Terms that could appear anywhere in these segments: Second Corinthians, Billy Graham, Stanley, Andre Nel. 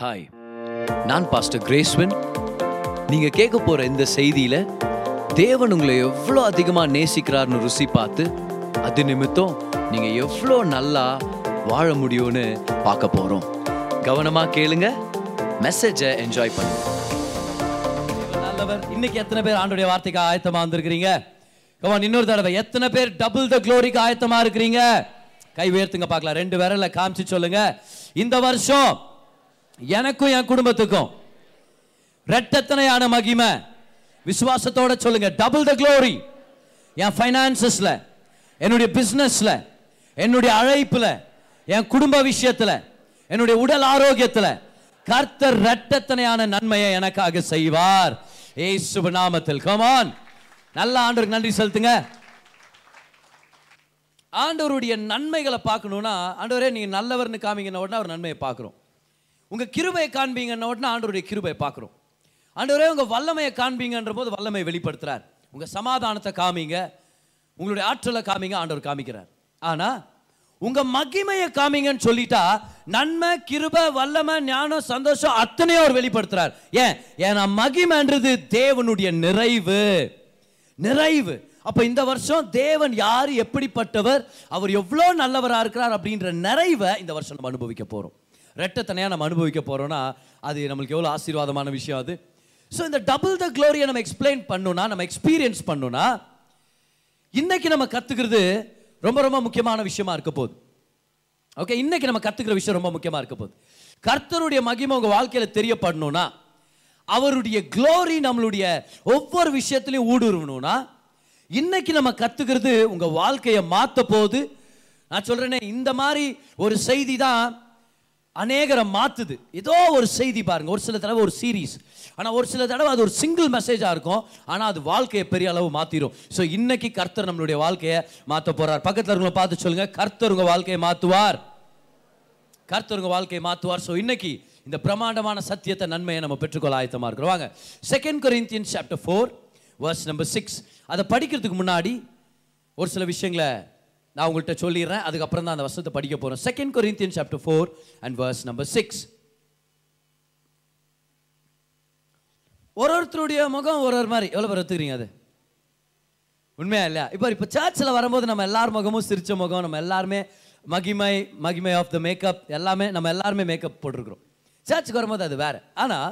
Hi, நான் pastor கிரேஸ்வன். நீங்கள் கேட்க போகிற இந்த செய்தியில் தேவன் உங்களை எவ்வளோ அதிகமாக நேசிக்கிறார்னு ருசி பார்த்து அது நிமித்தம் நீங்கள் எவ்வளோ நல்லா வாழ முடியும்னு பார்க்க போகிறோம். கவனமாக கேளுங்க, மெசேஜை என்ஜாய் பண்ணுங்க. நல்லவர், இன்னைக்கு எத்தனை பேர் ஆண்டோடைய வார்த்தைக்கு ஆயத்தமாக வந்திருக்கிறீங்க? கவன், இன்னொரு தடவை எத்தனை பேர் டபுள் த க்ளோரிக்கு ஆயத்தமாக இருக்கிறீங்க? கை உயர்த்துங்க பார்க்கலாம். ரெண்டு விரல்ல காமிச்சு சொல்லுங்க, இந்த வருஷம் எனக்கும் என் குடும்பத்துக்கும் இரட்டத்தனையான மகிமை. விசுவாசத்தோட சொல்லுங்க, டபுள் த க்ளோரி. என் ஃபைனான்சஸ்ல, என்னுடைய பிசினஸ்ல, என்னுடைய அழைப்புல, என் குடும்ப விஷயத்துல, என்னுடைய உடல் ஆரோக்கியத்துல கர்த்தர் இரட்டத்தனையான நன்மையை எனக்காக செய்வார், இயேசுவின் நாமத்தில். கமான், நல்ல ஆண்டவருக்கு நன்றி செலுத்துங்க. ஆண்டவருடைய நன்மைகளை பார்க்கணும்னா, ஆண்டவரே நீங்க நல்லவர்னு காமிங்கன்னா உடனே அவர் நன்மையை பார்க்குறோம். உங்கள் கிருபையை காண்பீங்கன்னா உடனே ஆண்டவருடைய கிருபையை பார்க்குறோம். ஆண்டவரே உங்கள் வல்லமையை காண்பீங்கன்ற போது வல்லமையை வெளிப்படுத்துகிறார். உங்கள் சமாதானத்தை காமிங்க, உங்களுடைய ஆற்றலை காமிங்க, ஆண்டவர் காமிக்கிறார். ஆனால் உங்கள் மகிமையை காமிங்கன்னு சொல்லிட்டா நன்மை, கிருபை, வல்லமை, ஞானம், சந்தோஷம் அத்தனையும் அவர் வெளிப்படுத்துகிறார். ஏன்? ஏன்னா மகிமைன்றது தேவனுடைய நிறைவு. நிறைவு. அப்போ இந்த வருஷம் தேவன் யார், எப்படிப்பட்டவர், அவர் எவ்வளோ நல்லவராக இருக்கிறார் அப்படின்ற நிறைவை இந்த வருஷம் நம்ம அனுபவிக்க போகிறோம். ரெட்டத்தனையாக நம்ம அனுபவிக்க போகிறோம்னா அது நம்மளுக்கு எவ்வளோ ஆசீர்வாதமான விஷயம் அது. ஸோ இந்த டபுள் த க்ளோரியை நம்ம எக்ஸ்பிளைன் பண்ணோன்னா, நம்ம எக்ஸ்பீரியன்ஸ் பண்ணோன்னா, இன்றைக்கி நம்ம கற்றுக்கிறது ரொம்ப ரொம்ப முக்கியமான விஷயமா இருக்க போகுது. ஓகே, இன்றைக்கி நம்ம கற்றுக்கிற விஷயம் ரொம்ப முக்கியமாக இருக்க போகுது. கர்த்தருடைய மகிமை உங்கள் வாழ்க்கையில் தெரியப்படணும்னா, அவருடைய க்ளோரி நம்மளுடைய ஒவ்வொரு விஷயத்துலையும் ஊடுருவணும்னா, இன்றைக்கி நம்ம கற்றுக்கிறது உங்கள் வாழ்க்கையை மாற்ற போகுது. நான் சொல்கிறேன்னே, இந்த மாதிரி ஒரு செய்தி தான் அநேகரை மாற்றுது. ஏதோ ஒரு செய்தி பாருங்கள், ஒரு சில தடவை ஒரு சீரீஸ், ஆனால் ஒரு சில தடவை அது ஒரு சிங்கிள் மெசேஜாக இருக்கும், ஆனால் அது வாழ்க்கையை பெரிய அளவு மாற்றிடும். ஸோ இன்றைக்கி கர்த்தர் நம்மளுடைய வாழ்க்கையை மாற்ற போகிறார். பக்கத்தில் இருக்கவங்களை பார்த்து சொல்லுங்கள், கர்த்தர் உங்கள் வாழ்க்கையை மாற்றுவார். கர்த்தர் உங்கள் வாழ்க்கையை மாற்றுவார். ஸோ இன்றைக்கி இந்த பிரமாண்டமான சத்தியத்தை, நன்மையை நம்ம பெற்றுக்கொள்ள ஆயத்தமாக இருக்கிறோம். வாங்க, second Corinthians chapter 4 verse number 6, அதை படிக்கிறதுக்கு முன்னாடி ஒரு சில விஷயங்களை நான் உங்கள்கிட்ட சொல்லிடுறேன். அதுக்கப்புறம் தான் அந்த வசனத்தை படிக்க போகிறோம். Second Corinthians chapter 4 and verse number 6. ஒருத்தருடைய முகம் ஒரு ஒரு மாதிரி. எவ்வளோ பேர் ஒத்துக்கிறீங்க? அது உண்மையா இல்லையா? இப்போ சர்ச்சில் வரும்போது நம்ம எல்லார் முகமும் சிரிச்ச முகம், நம்ம எல்லாருமே மகிமை, மகிமை ஆஃப் த மேக்கப், எல்லாமே நம்ம எல்லாருமே மேக்கப் போட்டிருக்கிறோம். சர்ச்சுக்கு வரும்போது அது வேறு. ஆனால்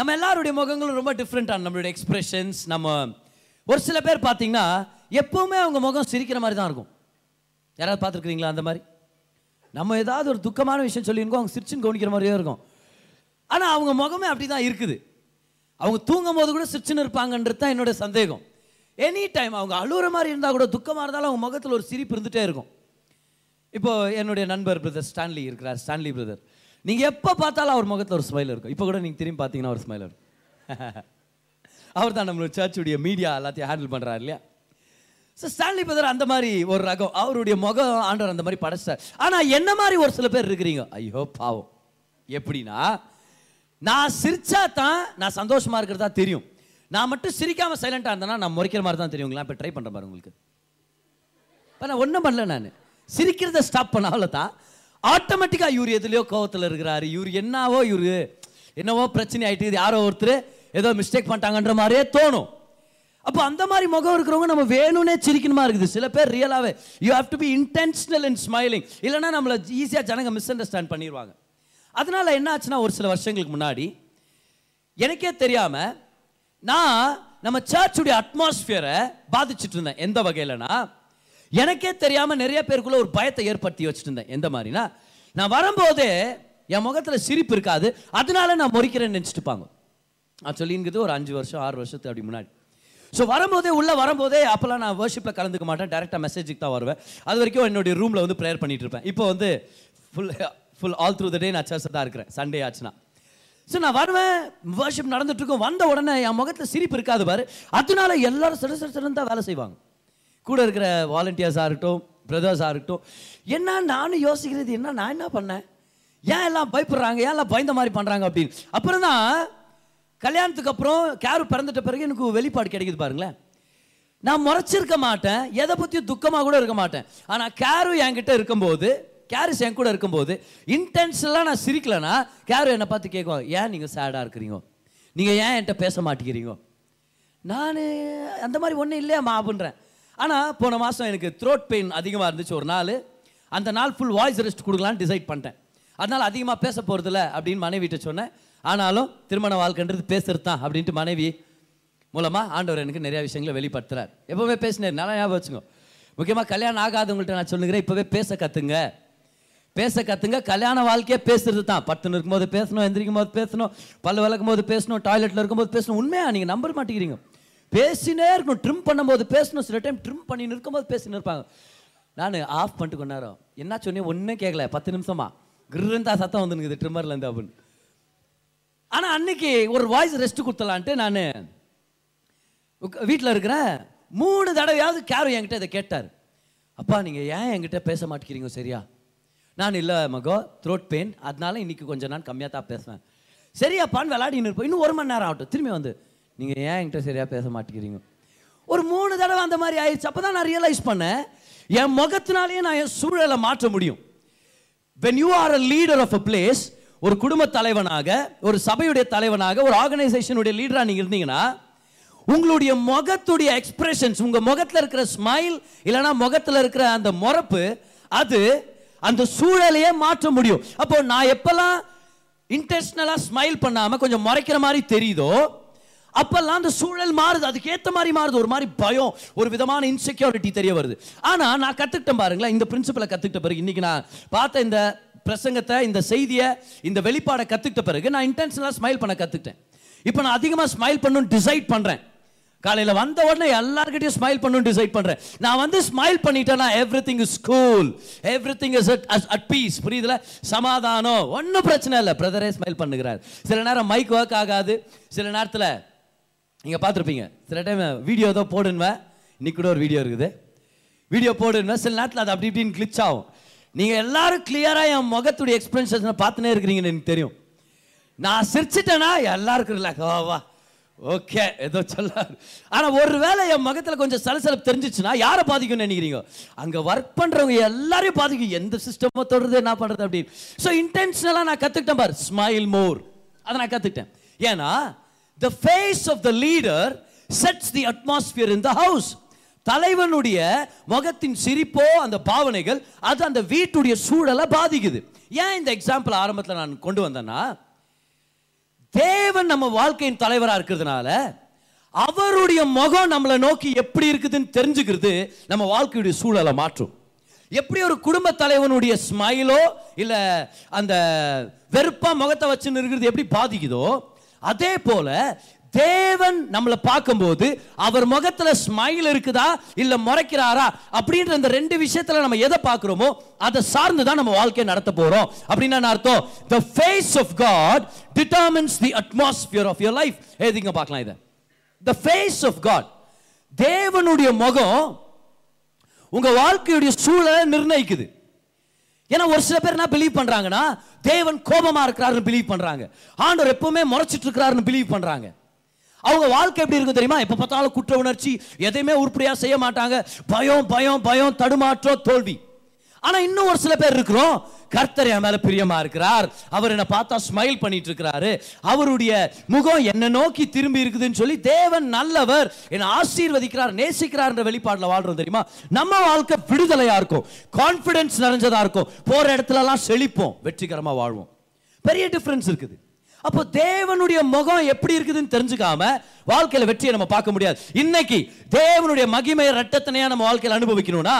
நம்ம எல்லாருடைய முகங்களும் ரொம்ப டிஃப்ரெண்ட்டான நம்மளுடைய எக்ஸ்பிரஷன்ஸ். நம்ம ஒரு சில பேர் பார்த்தீங்கன்னா எப்போவுமே அவங்க முகம் சிரிக்கிற மாதிரி தான் இருக்கும். யாராவது பார்த்துருக்குறீங்களா அந்த மாதிரி? நம்ம ஏதாவது ஒரு துக்கமான விஷயம் சொல்லியிருக்கோம், அவங்க சிரிச்சுன்னு கவனிக்கிற மாதிரியே இருக்கும். ஆனால் அவங்க முகமே அப்படி தான் இருக்குது. அவங்க தூங்கும் போது கூட சிரிச்சுன்னு இருப்பாங்கன்றது தான் என்னுடைய சந்தேகம். எனி டைம் அவங்க அழுகிற மாதிரி இருந்தால் கூட, துக்கமாக இருந்தாலும் அவங்க முகத்தில் ஒரு சிரிப்பு இருந்துகிட்டே இருக்கும். இப்போது என்னுடைய நண்பர் பிரதர் ஸ்டான்லி இருக்கிறார். ஸ்டான்லி பிரதர், நீங்கள் எப்போ பார்த்தாலும் அவர் முகத்தில் ஒரு ஸ்மைல் இருக்கும். இப்போ கூட நீங்கள் திரும்பி பார்த்தீங்கன்னா ஒரு ஸ்மைல் இருக்கும். அவர் தான் நம்மளோட சர்ச்சுடைய மீடியா எல்லாத்தையும் ஹேண்டில் பண்ணுறாரு இல்லையா? ஸோ ஸ்டான்லி பிரதர் அந்த மாதிரி ஒரு ரகம், அவருடைய முகம் ஆண்டவர் அந்த மாதிரி படைச்சார். ஆனால் என்ன மாதிரி ஒரு சில பேர் இருக்கிறீங்க, ஐயோ பாவம். எப்படின்னா, நான் சிரிச்சா தான் நான் சந்தோஷமாக இருக்கிறதா தெரியும். நான் மட்டும் சிரிக்காமல் சைலண்டாக இருந்தேன்னா நான் முறைக்கிற மாதிரி தான் தெரியுங்களா? இப்போ ட்ரை பண்ணுற மாதிரி உங்களுக்கு. இப்போ நான் ஒன்றும் பண்ணல, நான் சிரிக்கிறத ஸ்டாப் பண்ணால தான் ஆட்டோமேட்டிக்காக இவர் எதுலையோ கோவத்தில் இருக்கிறாரு, இவர் என்னவோ, இவர் என்னவோ பிரச்சனை ஆகிட்டு, யாரோ ஒருத்தர் ஏதோ மிஸ்டேக் பண்ணிட்டாங்கன்ற மாதிரியே தோணும். அப்போ அந்த மாதிரி முகம் இருக்கிறவங்க நம்ம வேணும்னே சிரிக்கணுமா இருக்குது. சில பேர் ரியலாகவே you have to be intentional in smiling. இல்லைனா நம்மளை ஈஸியாக ஜனங்க மிஸ் அண்டர்ஸ்டாண்ட் பண்ணிடுவாங்க. அதனால் என்ன ஆச்சுன்னா, ஒரு சில வருஷங்களுக்கு முன்னாடி எனக்கே தெரியாமல் நான் நம்ம சர்ச்சுடைய அட்மாஸ்பியரை பாதிச்சுட்டு இருந்தேன். எந்த வகையிலனா, எனக்கே தெரியாமல் நிறைய பேருக்குள்ளே ஒரு பயத்தை ஏற்படுத்தி வச்சுட்டு இருந்தேன். எந்த மாதிரினா, நான் வரும்போதே என் முகத்தில் சிரிப்பு இருக்காது, அதனால நான் முறைக்கிறேன்னு நினச்சிட்டுப்பாங்க. நான் சொல்லிங்கிறது ஒரு 5 வருஷம் 6 வருஷத்து அப்படி முன்னாடி. ஸோ வரும்போதே, உள்ளே வரும்போதே, அப்போல்லாம் நான் வர்ஷிப்பில் கலந்துக்க மாட்டேன், டேரெக்டாக மெசேஜுக்கு தான் வருவேன். அது வரைக்கும் என்னுடைய ரூமில் வந்து ப்ரேயர் பண்ணிட்டு இருப்பேன். இப்போ வந்து full all through the day நான் சர்ச்சில் தான் இருக்கிறேன். சண்டே ஆச்சுன்னா ஸோ நான் வருவேன், வர்ஷிப் நடந்துட்டுருக்கோம். வந்த உடனே என் முகத்தில் சிரிப்பு இருக்காது பாரு, அதனால எல்லாரும் சிறந்தான் வேலை செய்வாங்க. கூட இருக்கிற வாலண்டியர்ஸாக இருக்கட்டும், பிரதர்ஸாக இருக்கட்டும், என்ன நானும் யோசிக்கிறது, என்ன நான் என்ன பண்ணேன், ஏன் எல்லாம் பயப்படுறாங்க, ஏன் எல்லாம் பயந்த மாதிரி பண்ணுறாங்க அப்படின்னு. அப்புறம் தான் கல்யாணத்துக்கு அப்புறம் கேரு பிறந்துட்ட பிறகு எனக்கு வெளிப்பாடு கிடைக்குது பாருங்களேன். நான் முறைச்சிருக்க மாட்டேன், எதை பற்றியும் துக்கமாக கூட இருக்க மாட்டேன். ஆனால் கேரு என்கிட்ட இருக்கும்போது கேரிஸ் என் கூட இருக்கும்போது இன்டென்ஸ்லாம் நான் சிரிக்கலன்னா கேர் என்னை பார்த்து கேட்கும், ஏன் நீங்கள் சேடாக இருக்கிறீங்க, நீங்கள் ஏன் என்கிட்ட பேச மாட்டேங்கிறீங்க, நான் அந்த மாதிரி ஒன்றும் இல்லையாம்மா அப்படின்றேன். ஆனால் போன மாதம் எனக்கு த்ரோட் பெயின் அதிகமாக இருந்துச்சு. ஒரு நாள் அந்த நாள் ஃபுல் வாய்ஸ் ரெஸ்ட் கொடுக்கலான்னு டிசைட் பண்ணிட்டேன். அதனால் அதிகமாக பேச போகிறதில்ல அப்படின்னு மனைவிட்ட சொன்னேன். ஆனாலும் திருமண வாழ்க்கைன்றது பேசுகிறது தான் அப்படின்ட்டு மனைவி மூலமாக ஆண்டவர் எனக்கு நிறையா விஷயங்களை வெளிப்படுத்துகிறார். எப்போவே பேசினார், நல்லா ஞாபகம் வச்சுக்கோ. முக்கியமாக கல்யாணம் ஆகாதவங்கள்ட்ட நான் சொல்லுங்கிறேன், இப்போவே பேச கற்றுங்க, பேச கற்றுங்க. கல்யாண வாழ்க்கையே பேசுகிறது தான். பத்துன்னு இருக்கும்போது பேசணும், எந்திரிக்கும் போது பேசணும், பல் விளக்கும் போது பேசணும், டாய்லெட்டில் இருக்கும்போது பேசணும். உண்மையாக நீங்கள் நம்ப மாட்டேங்கிறீங்க, பேசினே இருக்கணும். ட்ரிம் பண்ணும்போது பேசணும், சில டைம் ட்ரிம் பண்ணி நிற்கும்போது பேசின்னு இருப்பாங்க. நான் ஆஃப் பண்ணிட்டு கொண்டாரம் என்ன சொன்னேன் ஒன்றும் கேட்கல, 10 நிமிஷமா கிருந்தா சத்தம் வந்துனுக்குது ட்ரிம்மர்லேருந்து அப்படின்னு. ஆனால் அன்னைக்கு ஒரு வாய்ஸ் ரெஸ்ட் கொடுத்தலான்ட்டு நான் வீட்டில் இருக்கிறேன். 3 தடவையாவது கேர் என்கிட்ட இதை கேட்டார், அப்பா நீங்கள் ஏன் என்கிட்ட பேச மாட்டேங்கிறீங்க சரியா? நான் இல்லை மகோ, த்ரோட் பெயின், அதனால இன்னைக்கு கொஞ்சம் நான் கம்மியாக தான் பேசுவேன். சரியாப்பான்னு விளையாடின்னு இருப்போம். இன்னும் 1 மணி நேரம் ஆகட்டும், திரும்பி வந்து நீங்கள் ஏன் என்கிட்ட சரியாக பேச மாட்டேங்கிறீங்க. ஒரு 3 தடவை அந்த மாதிரி ஆயிடுச்சு. அப்போ தான் நான் ரியலைஸ் பண்ணேன், என் முகத்தினாலேயே நான் என் சூழலை மாற்ற முடியும். When you are a leader of a place, ஒரு குடும்ப தலைவனாக, ஒரு சபையுடைய தலைவனாக, ஒரு ஆர்கனைசேஷனுடைய லீடராக நீங்கள் இருந்தீங்கன்னா உங்களுடைய முகத்துடைய எக்ஸ்பிரஷன்ஸ், உங்கள் முகத்தில் இருக்கிற ஸ்மைல் இல்லைனா முகத்தில் இருக்கிற அந்த முறப்பு, அது அந்த சூழலையே மாற்ற முடியும். அப்போ நான் எப்பெல்லாம் இன்டென்ஷனலாக ஸ்மைல் பண்ணாமல் கொஞ்சம் முறைக்கிற மாதிரி தெரியுதோ அப்பெல்லாம் அந்த சூழல் மாறுது, அதுக்கேற்ற மாதிரி மாறுது. ஒரு மாதிரி பயம், ஒரு விதமான இன்செக்யூரிட்டி தெரிய வருது. ஆனால் நான் கற்றுக்கிட்டேன் பாருங்களேன், இந்த பிரின்சிபலை கற்றுக்கிட்ட பிறகு இன்றைக்கி நான் பார்த்த இந்த பிரசங்கத்தை, இந்த செய்தியை, இந்த வெளிப்பாடை கற்றுக்கிட்ட பிறகு நான் இன்டென்ஷனலாக ஸ்மைல் பண்ண கற்றுக்கிட்டேன். இப்போ நான் அதிகமாக ஸ்மைல் பண்ணணும்னு டிசைட் பண்ணுறேன். காலையில் வந்த உடனே எல்லாருக்கிட்டையும் ஸ்மைல் பண்ணணும்னு டிசைட் பண்ணுறேன். நான் வந்து ஸ்மைல் பண்ணிட்டேன்னா everything is cool, everything is at peace. புரியுதுல? சமாதானம், ஒன்றும் பிரச்சனை இல்லை, பிரதரே ஸ்மைல் பண்ணுகிறார். சில நேரம் மைக் ஒர்க் ஆகாது, சில நேரத்தில் நீங்கள் பார்த்துருப்பீங்க, சில டைம் வீடியோ தான் போடுவேன். இன்னைக்கு கூட ஒரு வீடியோ இருக்குது, வீடியோ போடுவேன். சில நேரத்தில் அது அப்படி இப்படின்னு கிளிச் ஆகும். நீங்கள் எல்லாரும் கிளியராக என் முகத்துடைய எக்ஸ்பிரஷனை பார்த்துனே இருக்கிறீங்கன்னு எனக்கு தெரியும். நான் சிரிச்சிட்டேன்னா எல்லாருக்கும் ரிலாக்ஸ், வா ஓகே ஏதோ சொல்லாரு. ஆனால் ஒரு வேளை என் முகத்தில் கொஞ்சம் சலசலப்பு தெரிஞ்சிச்சுன்னா யாரை பாதிக்கும்னு நினைக்கிறீங்க? அங்கே ஒர்க் பண்ணுறவங்க எல்லாரையும் பாதிக்கும். எந்த சிஸ்டமோ தொடருது, என்ன பண்ணுறது அப்படின்னு. ஸோ இன்டென்ஷனலாக நான் கற்றுக்கிட்டேன் பார், ஸ்மைல் மோர், அதை நான் கற்றுக்கிட்டேன். ஏன்னா the face of the leader sets the atmosphere in the house. தலைவனுடைய முகத்தின் சிரிப்போ அந்த பாவனைகள் அது அந்த வீட்டுடைய சூழலை பாதிக்குது. ஏன் இந்த எக்ஸாம்பிள் ஆரம்பத்தில் நான் கொண்டு வந்தேன்னா, தேவன் நம்ம வாழ்க்கையின் தலைவராக இருக்கிறதுனால அவருடைய முகம் நம்மளை நோக்கி எப்படி இருக்குதுன்னு தெரிஞ்சுக்கிறது நம்ம வாழ்க்கையுடைய சூழலை மாற்றும். எப்படி ஒரு குடும்ப தலைவனுடைய ஸ்மைலோ இல்லை அந்த வெறுப்பாக முகத்தை வச்சுன்னு இருக்கிறது எப்படி பாதிக்குதோ, அதே போல தேவன் நம்மளை பார்க்கும்போது அவர் முகத்துல ஸ்மைல் இருக்குதா இல்ல முறைக்கிறாரா அப்படின்ற அந்த 2 விஷயத்துல நம்ம எதை பார்க்கிறோமோ அதை சார்ந்துதான் நம்ம வாழ்க்கையை நடத்த போறோம். அப்படின்னு அர்த்தம், the face of God determines the atmosphere of your life. எதுங்க பார்க்கலாம் இதை, the face of God, தேவனுடைய முகம் உங்க வாழ்க்கையுடைய சூழலை நிர்ணயிக்குது. ஏன்னா ஒரு சில பேர் என்ன பிலீவ் பண்றாங்கன்னா, தேவன் கோபமா இருக்கிறாருன்னு பிலீவ் பண்றாங்க, ஆண்டவர் எப்பவுமே முறைச்சிட்டு இருக்கிறாருன்னு பிலீவ் பண்றாங்க. அவங்க வாழ்க்கை எப்படி இருக்கும் தெரியுமா? எப்ப பார்த்தாலும் குற்ற உணர்ச்சி, எதையுமே உருப்படியா செய்ய மாட்டாங்க, பயம் பயம் பயம், தடுமாற்றம், தோல்வி. ஆனா இன்னும் ஒரு சில பேர் இருக்கிறோம், கர்த்தர் என் மேல பிரியமா இருக்கிறார், அவர் என்ன பார்த்தா ஸ்மைல் பண்ணிட்டு இருக்கிறாரு, அவருடைய முகம் என்ன நோக்கி திரும்பி இருக்குதுன்னு சொல்லி தேவன் நல்லவர், என்னை ஆசீர்வதிக்கிறார், நேசிக்கிறார் என்ற வெளிப்பாடுல வாழ்றோம் தெரியுமா? நம்ம வாழ்க்கை விடுதலையா இருக்கும், கான்பிடன்ஸ் நிறைஞ்சதா இருக்கும், போற இடத்துல எல்லாம் செழிப்போம், வெற்றிகரமா வாழ்வோம். பெரிய டிஃபரன்ஸ் இருக்குது. அப்போ தேவனுடைய முகம் எப்படி இருக்குதுன்னு தெரிஞ்சுக்காம வாழ்க்கையில வெற்றியை நம்ம பார்க்க முடியாது. இன்னைக்கு தேவனுடைய மகிமையை இரட்டத்தனையா நம்ம வாழ்க்கையில அனுபவிக்கணும்னா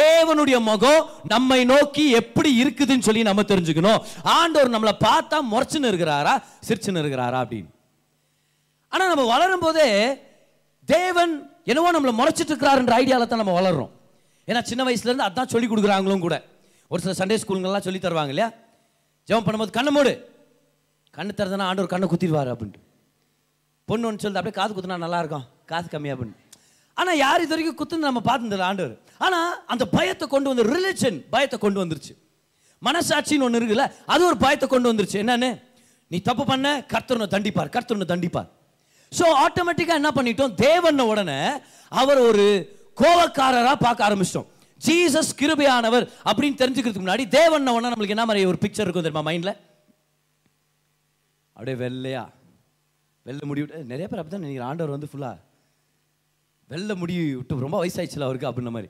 தேவனுடைய முகம் நம்மை நோக்கி எப்படி இருக்குதுன்னு சொல்லி நம்ம தெரிஞ்சுக்கணும். ஆண்டவர் நம்மளை பார்த்தா முறைச்சுன்னு இருக்கிறாரா சிரிச்சுன்னு இருக்கிறாரா அப்படின்னு. ஆனா நம்ம வளரும் போதே தேவன் என்னவோ நம்மளை முறைச்சிட்டு இருக்கிறாருன்ற ஐடியால தான் நம்ம வளர்றோம். ஏன்னா சின்ன வயசுல இருந்து அதான் சொல்லி கொடுக்குறாங்களும் கூட. ஒரு சில சண்டே ஸ்கூலுங்கெல்லாம் சொல்லி தருவாங்க இல்லையா, ஜெபம் பண்ணும்போது கண்ணை மூடு, கண்ணு திறந்தனா ஆண்டவர் கண்ணை குத்திடுவார் அப்படின்ட்டு. பொண்ணு ஒன்று சொல்லுது, அப்படியே காது குத்துனா நல்லா இருக்கும், காசு கம்மியாக அப்படின்னு. ஆனால் யார் இது வரைக்கும் குத்துன்னு நம்ம பார்த்துருந்தோம் ஆண்டவர். ஆனால் அந்த பயத்தை கொண்டு வந்து, ரிலிஜன் பயத்தை கொண்டு வந்துருச்சு, மனசாட்சின்னு ஒன்று இருக்குல்ல அது ஒரு பயத்தை கொண்டு வந்துருச்சு. என்னன்னு, நீ தப்பு பண்ண கர்த்தரனை தண்டிப்பார், கர்த்தரனை தண்டிப்பார். ஸோ ஆட்டோமேட்டிக்காக என்ன பண்ணிட்டோம், தேவனை உடனே அவர் ஒரு கோபக்காரராக பார்க்க ஆரம்பிச்சிட்டோம். ஜீசஸ் கிருபையானவர் அப்படின்னு தெரிஞ்சுக்கிறதுக்கு முன்னாடி தேவன் நம்மளுக்கு என்ன மாதிரி ஒரு பிக்சர் இருக்கும் தெரியுமா மைண்ட்ல? அப்படியே வெள்ளையா வெள்ளை முடி விட்டு, நிறைய பேர் அப்படிதான் நினைக்கிறேன், ஆண்டவர் வந்து ஃபுல்லா வெள்ளை முடி விட்டு ரொம்ப வயசாயிடுச்சுல அவருக்கு அப்படின்ன மாதிரி,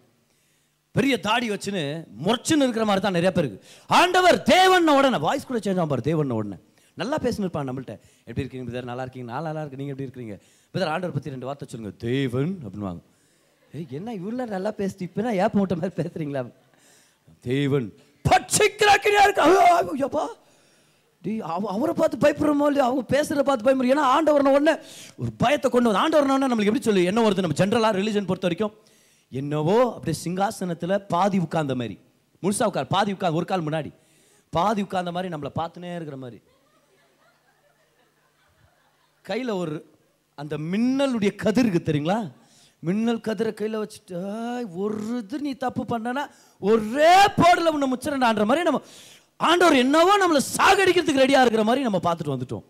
பெரிய தாடி வச்சுன்னு முறைச்சுன்னு இருக்கிற மாதிரி தான் நிறைய பேருக்கு. ஆண்டவர் தேவன் உடனே வாய்ஸ் கூட சேஞ்ச் ஆகும் பாரு, தேவன் உடனே நல்லா பேசணுப்பான் நம்மள்கிட்ட, எப்படி இருக்கீங்க பிரதர், நல்லா இருக்கீங்க, நான் நல்லா இருக்கு, நீங்கள் எப்படி இருக்கிறீங்க பிரதர், ஆண்டவர் பற்றி ரெண்டு வார்த்தை சொல்லுங்க, தேவன் அப்படின்வாங்க. ஏய் என்ன இவ்வளோ நல்லா பேசிட்டு இப்போனா ஏப்ப மூட்ட மாதிரி பேசுகிறீங்களா? தேவன் பட்சிக்கிறாப்பா, அவரை பார்த்து பயப்படுறோமோ இல்லையோ, அவங்க பேசுகிறத பார்த்து பயப்படுறோம். ஏன்னா ஆண்டவரன உடனே ஒரு பயத்தை கொண்டு வந்து, ஆண்டவரன உடனே நம்மளுக்கு எப்படி சொல்லு என்ன வருது, நம்ம ஜென்ரலாக ரிலிஜன் பொறுத்த வரைக்கும் என்னவோ அப்படியே சிங்காசனத்தில் பாதி உட்கார்ந்த மாதிரி, முழுசா உட்கார் பாதி உட்கார் ஒரு கால் முன்னாடி பாதி உட்கார்ந்த மாதிரி நம்மளை பார்த்துனே இருக்கிற மாதிரி, கையில் ஒரு அந்த மின்னலுடைய கதிருக்கு தெரியுங்களா, மின்னல் கதிரை கையில் வச்சுட்டு ஒரு இது நீ தப்பு பண்ணனா ஒரே பாடல உன்னை முச்சரண்டான்ற மாதிரி நம்ம ஆண்டவர் என்னவோ நம்மளை சாகடிக்கிறதுக்கு ரெடியாக இருக்கிற மாதிரி நம்ம பார்த்துட்டு வந்துட்டோம்.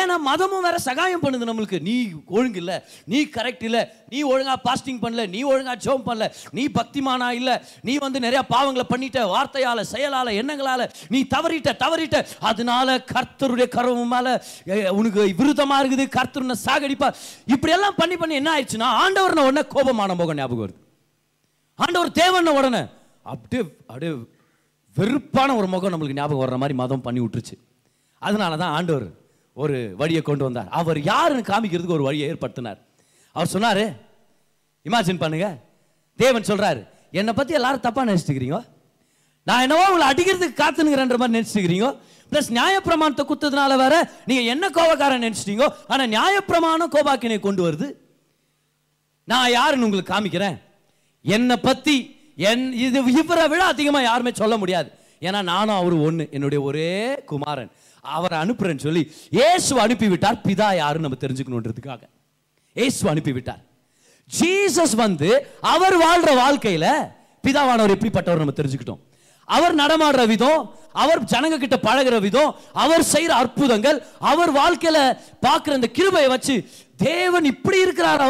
ஏன்னா மதமும் வேற சகாயம் பண்ணுது நம்மளுக்கு, நீ ஒழுங்கு இல்லை, நீ கரெக்ட் இல்லை, நீ ஒழுங்காக பாஸ்டிங் பண்ணல, நீ ஒழுங்காக ஜெபம் பண்ணல, நீ பக்திமானா இல்லை, நீ வந்து நிறையா பாவங்களை பண்ணிட்ட, வார்த்தையால் செயலால் எண்ணங்களால் நீ தவறிட்ட, அதனால கர்த்தருடைய கர்வம் மேலே உனக்கு விருத்தமாக இருக்குது, கர்த்தருனை சாகடிப்பா. இப்படியெல்லாம் பண்ணி என்ன ஆயிடுச்சுன்னா ஆண்டவரனை உடனே கோபமான போக ஞாபகம் வருது, ஆண்டவர் தேவனை உடனே அப்படியே அப்படியே வெறுப்பான ஒரு முகம் நம்மளுக்கு ஞாபகம் வர்ற மாதிரி மதம் பண்ணி விட்டுருச்சு. அதனால தான் ஆண்டவர் ஒரு வழியை கொண்டு வந்தார், அவர் யாருன்னு காமிக்கிறதுக்கு ஒரு வழியை ஏற்படுத்தினார். அவர் சொன்னார், இமேஜின் பண்ணுங்க, தேவன் சொல்கிறாரு, என்னை பற்றி எல்லாரும் தப்பாக நினச்சிட்டுக்கிறீங்க, நான் என்னவோ உங்களை அடிக்கிறதுக்கு காத்துனுங்கிறன்ற மாதிரி நினச்சிட்டுக்கிறீங்க, ப்ளஸ் நியாயப்பிரமாணத்தை குத்துறதுனால வேற நீங்கள் என்ன கோபக்காரன் நினச்சிட்டீங்க, ஆனால் நியாயப்பிரமாணம் கோபாக்கினை கொண்டு வருது. நான் யாருன்னு உங்களுக்கு காமிக்கிறேன், என்னை பற்றி இது இவரை விட அதிகமாக யாருமே சொல்ல முடியாது, ஏன்னா நானும் அவர் ஒன்று, என்னுடைய ஒரே குமாரன், அவரை அனுப்புறேன்னு சொல்லி இயேசு அனுப்பிவிட்டார். பிதா யாருன்னு நம்ம தெரிஞ்சுக்கணுன்றதுக்காக இயேசு அனுப்பிவிட்டார். ஜீசஸ் வந்து அவர் வாழ்ற வாழ்க்கையில பிதாவானவர் எப்படிப்பட்டவர் நம்ம தெரிஞ்சுக்கிட்டோம், அவர் நடமாடுற விதம், அவர் ஜனங்க கிட்ட பழகிற விதம், அவர் செய்யற அற்புதங்கள், அவர் வாழ்க்கையில பார்க்கிற அந்த கிருபையை வச்சு தேவன் இப்படி இருக்கிறாரோ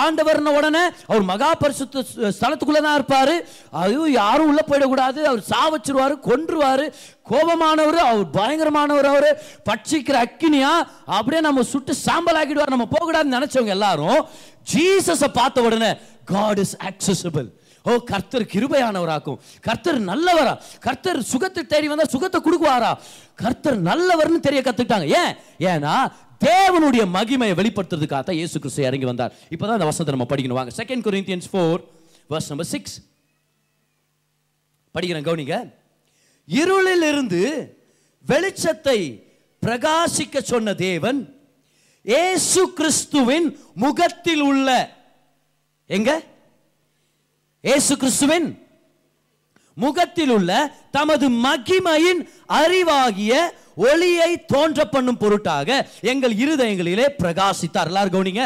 ஆண்டவர் உடனே அவர் மகா பரிசுத்த ஸ்தலத்துக்குள்ளதான் இருப்பாரு, அதுவும் யாரும் உள்ள போயிடக்கூடாது, அவர் சாவச்சிருவாரு, கொன்றுவாரு, கோபமானவர் அவர், பயங்கரமானவர் அவரு, பட்சிக்கிற அக்கினியா அப்படியே நம்ம சுட்டு சாம்பல் ஆக்கிடுவார், நம்ம போகக்கூடாதுன்னு நினைச்சவங்க எல்லாரும் ஜீசஸை பார்த்த உடனே God is accessible, ஓ கர்த்தர் கிருபையானவராக்கும், கர்த்தர் நல்லவரா, கர்த்தர் சுகத்தை தேடி வந்தா சுகத்தை கொடுக்குவாரா, கர்த்தர் நல்லவர்னு தெரிய கத்துக்கிட்டாங்க. ஏன்? ஏன்னா தேவனுடைய மகிமையை வெளிப்படுத்துறதுக்காக இயேசு கிறிஸ்து இறங்கி வந்தார். இப்பதான் இந்த வசனத்தை நம்ம படிக்கணும் வாங்க. செகண்ட் கொரிந்தியன்ஸ் 4:6 படிக்கிறேன், கவனிங்க. இருளில் இருந்து வெளிச்சத்தை பிரகாசிக்க சொன்ன தேவன் இயேசு கிறிஸ்துவின் முகத்தில் உள்ள எங்க இயேசு கிறிஸ்துவின் முகத்தில் உள்ள தமது மகிமையின் அறிவாகிய ஒளியை தோன்ற பண்ணும் பொருட்டாக எங்கள் இருதயங்களிலே பிரகாசித்தார். எல்லாரும் கவனிங்க,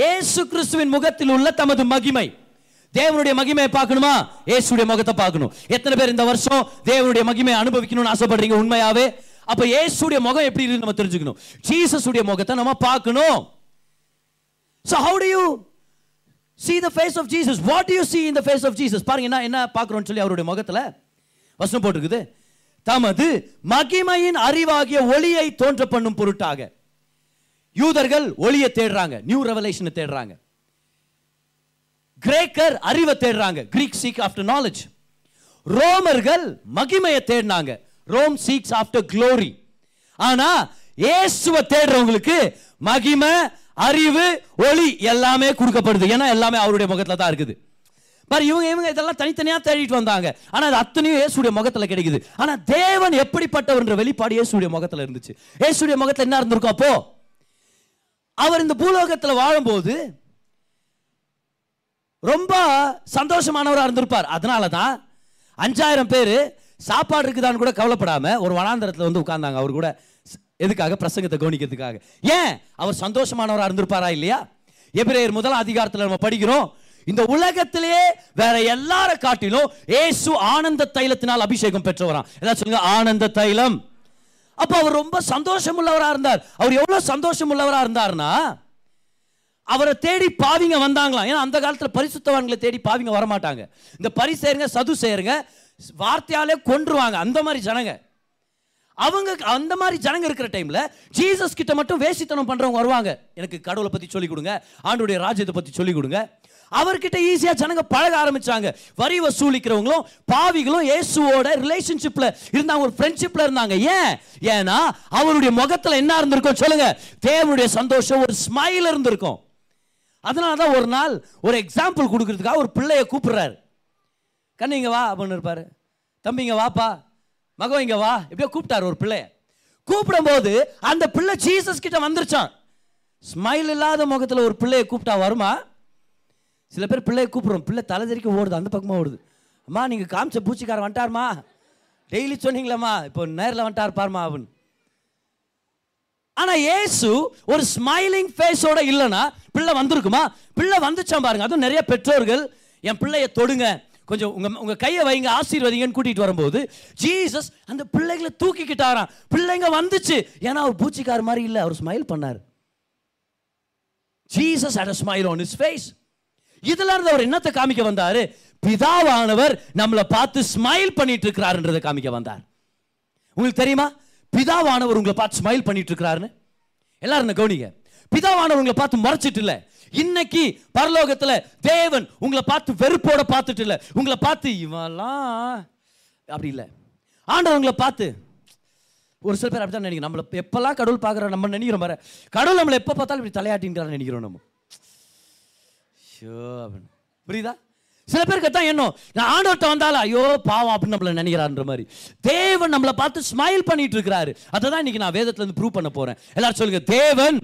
இயேசு கிறிஸ்துவின் முகத்தில் உள்ள தமது மகிமை. தேவனுடைய மகிமையை பார்க்கணுமா? இயேசுடைய முகத்தை பார்க்கணும். எத்தனை பேர் இந்த வருஷம் தேவனுடைய மகிமையை அனுபவிக்கணும்னு ஆசைப்படுறீங்க உண்மையாவே? அப்ப இயேசுடைய முகம் எப்படி இருக்கு நம்ம தெரிஞ்சுக்கணும், ஜீசஸுடைய முகத்தை நம்ம பார்க்கணும். So how do you see the face of Jesus? What do you see in the face of Jesus? பாருங்க என்ன என்ன பார்க்குறோம்னு சொல்லி அவருடைய முகத்தில் வசனம் போட்டுருக்குது, தமது மகிமையின் அறிவாகிய ஒளியை தோன்ற பண்ணும் பொருட்டாக. யூதர்கள் ஒளியை தேடுறாங்க, நியூ ரெவலேஷனை தேடுறாங்க, கிரேக்கர் அறிவை தேடுறாங்க, கிரீக் சீக் ஆஃப்டர் நாலேஜ், ரோமர்கள் மகிமையை தேடினாங்க, ரோம் சீக்ஸ் ஆஃப்டர் க்ளோரி. ஆனா இயேசுவை தேடுறவங்களுக்கு மகிமை, அறிவு, ஒளி எல்லாமே கொடுக்கப்படுது, ஏன்னா எல்லாமே அவருடைய முகத்தில் தான் இருக்குது. பாரு இவங்க இதெல்லாம் தனித்தனியாக தேடிட்டு வந்தாங்க, ஆனால் அது அத்தனையும் இயேசுடைய முகத்தில் கிடைக்குது. ஆனால் தேவன் எப்படிப்பட்டவர்ன்ற வெளிப்பாடு இயேசுடைய முகத்தில் இருந்துச்சு. இயேசுடைய முகத்தில் என்ன இருந்திருக்கும்? அப்போ அவர் இந்த பூலோகத்தில் வாழும்போது ரொம்ப சந்தோஷமானவராக இருந்திருப்பார். அதனால தான் 5000 பேர் சாப்பாடு இருக்குதான்னு கூட கவலைப்படாமல் ஒரு வனாந்தரத்தில் வந்து உட்கார்ந்தாங்க அவர் கூட. எதுக்காக? பிரசங்கத்தை கவனிக்கிறதுக்காக. ஏன்? அவர் சந்தோஷமானவராக இருந்திருப்பாரா இல்லையா? எபிரேயர் 1ஆம் அதிகாரத்தில் நம்ம படிக்கிறோம், இந்த உலகத்திலேயே வேற எல்லார காட்டிலும் இயேசு ஆனந்த தைலத்தினால் அபிஷேகம் பெற்றவராம். ஏதாவது சொல்லுங்க, ஆனந்த தைலம். அப்ப அவர் ரொம்ப சந்தோஷம் உள்ளவராக இருந்தார். அவர் எவ்வளவு சந்தோஷம் உள்ளவராக இருந்தார்னா அவரை தேடி பாவிங்க வந்தாங்களாம். ஏன்னா அந்த காலத்தில் பரிசுத்தவான்களை தேடி பாவிங்க வரமாட்டாங்க. இந்த பரிசேருங்க சது சேருங்க வார்த்தையாலே கொன்றுவாங்க, அந்த மாதிரி ஜனங்க. அவங்க அந்த மாதிரி ஜனங்க இருக்கிற டைமில் ஜீசஸ் கிட்ட மட்டும் வேசித்தனம் பண்ணுறவங்க வருவாங்க. எனக்கு கடவுளை பற்றி சொல்லிக் கொடுங்க, ஆண்டோடைய ராஜ்யத்தை பற்றி சொல்லிக் கொடுங்க. அவர்கிட்ட ஈஸியாக ஜனங்க பழக ஆரம்பித்தாங்க. வரி வசூலிக்கிறவங்களும் பாவிகளும் இயேசுவோட ரிலேஷன்ஷிப்பில் இருந்தாங்க, ஒரு ஃப்ரெண்ட்ஷிப்பில் இருந்தாங்க. ஏன்? ஏன்னா அவருடைய முகத்தில் என்ன இருந்திருக்கும் சொல்லுங்கள், தேவனுடைய சந்தோஷம், ஒரு ஸ்மைல் இருந்திருக்கும். அதனால தான் ஒரு நாள் ஒரு எக்ஸாம்பிள் கொடுக்கறதுக்காக ஒரு பிள்ளையை கூப்பிடுறாரு. கண்ணிங்க வா அப்படின்னு இருப்பார், தம்பிங்க வாப்பா, மகன் இங்கே வா, எப்படியோ கூப்பிட்டார். ஒரு பிள்ளைய கூப்பிடும்போது அந்த பிள்ளை ஜீசஸ் கிட்ட வந்துருச்சான். ஸ்மைல் இல்லாத முகத்தில் ஒரு பிள்ளையை கூப்பிட்டா வருமா? சில பேர் பிள்ளையை கூப்பிடுறோம், பிள்ளை தலைதறிக்க ஓடுது, அந்த பக்கமாக ஓடுது. அம்மா நீங்கள் காமிச்ச பூச்சிக்காரன் வந்துட்டாருமா, டெய்லி சொன்னீங்களேம்மா, இப்போ நேரில் வந்துட்டார் பாருமா அப்படின்னு. ஆனால் ஏசு ஒரு ஸ்மைலிங் ஃபேஸோட இல்லைன்னா பிள்ளை வந்திருக்குமா? பிள்ளை வந்துச்சான் பாருங்க. அதுவும் நிறைய பெற்றோர்கள் என் பிள்ளையை தொடுங்க, கொஞ்சம் உங்க கையை வைங்க, ஆசீர்வதிங்கன்னு கூட்டிட்டு வரும்போது ஜீசஸ் அந்த பிள்ளைகளை தூக்கிக்கிட்டாராம். பிள்ளைங்க வந்துச்சு, ஏன்னா அவர் பூச்சிக்கார மாதிரி இல்லை, அவர் ஸ்மைல் பண்ணார். Jesus had a smile on his face. இதெல்லாம் இருந்து அவர் என்னத்தை காமிக்க வந்தாரு? பிதாவானவர் நம்மளை பார்த்து ஸ்மைல் பண்ணிட்டு இருக்கிறாருன்றதை காமிக்க வந்தார். உங்களுக்கு தெரியுமா பிதாவானவர் உங்களை பார்த்து ஸ்மைல் பண்ணிட்டு இருக்கிறாருன்னு? எல்லாரும் கவனிங்க, பிதாவானவர் உங்களை பார்த்து மறைச்சிட்டு இல்லை. இன்னைக்கு பரலோகத்தில் தேவன் உங்களை பார்த்து வெறுப்போட பார்த்துட்டு இல்லை, உங்களை பார்த்து இவெல்லாம் அப்படி இல்லை. ஆண்டவர் உங்களை பார்த்து, ஒரு சில பேர் அப்படித்தான் நினைக்கிறோம், நம்மளை எப்பெல்லாம் கடவுள் பார்க்குற நம்ம நினைக்கிறோம் பாரு, கடவுள் நம்மளை எப்போ பார்த்தாலும் இப்படி தலையாட்டின்னு நினைக்கிறோம் நம்ம. ஷோ அப்படின்னு புரியுதா? சில பேருக்கு தான் என்ன, நான் ஆண்டவர்கிட்ட வந்தாலும் ஐயோ பாவம் அப்படின்னு நம்மளை நினைக்கிறான்ற மாதிரி. தேவன் நம்மளை பார்த்து ஸ்மைல் பண்ணிட்டு இருக்கிறாரு. அதை தான் இன்னைக்கு நான் வேதத்துல இருந்து ப்ரூவ் பண்ண போறேன். எல்லாரும் சொல்லுங்க, தேவன்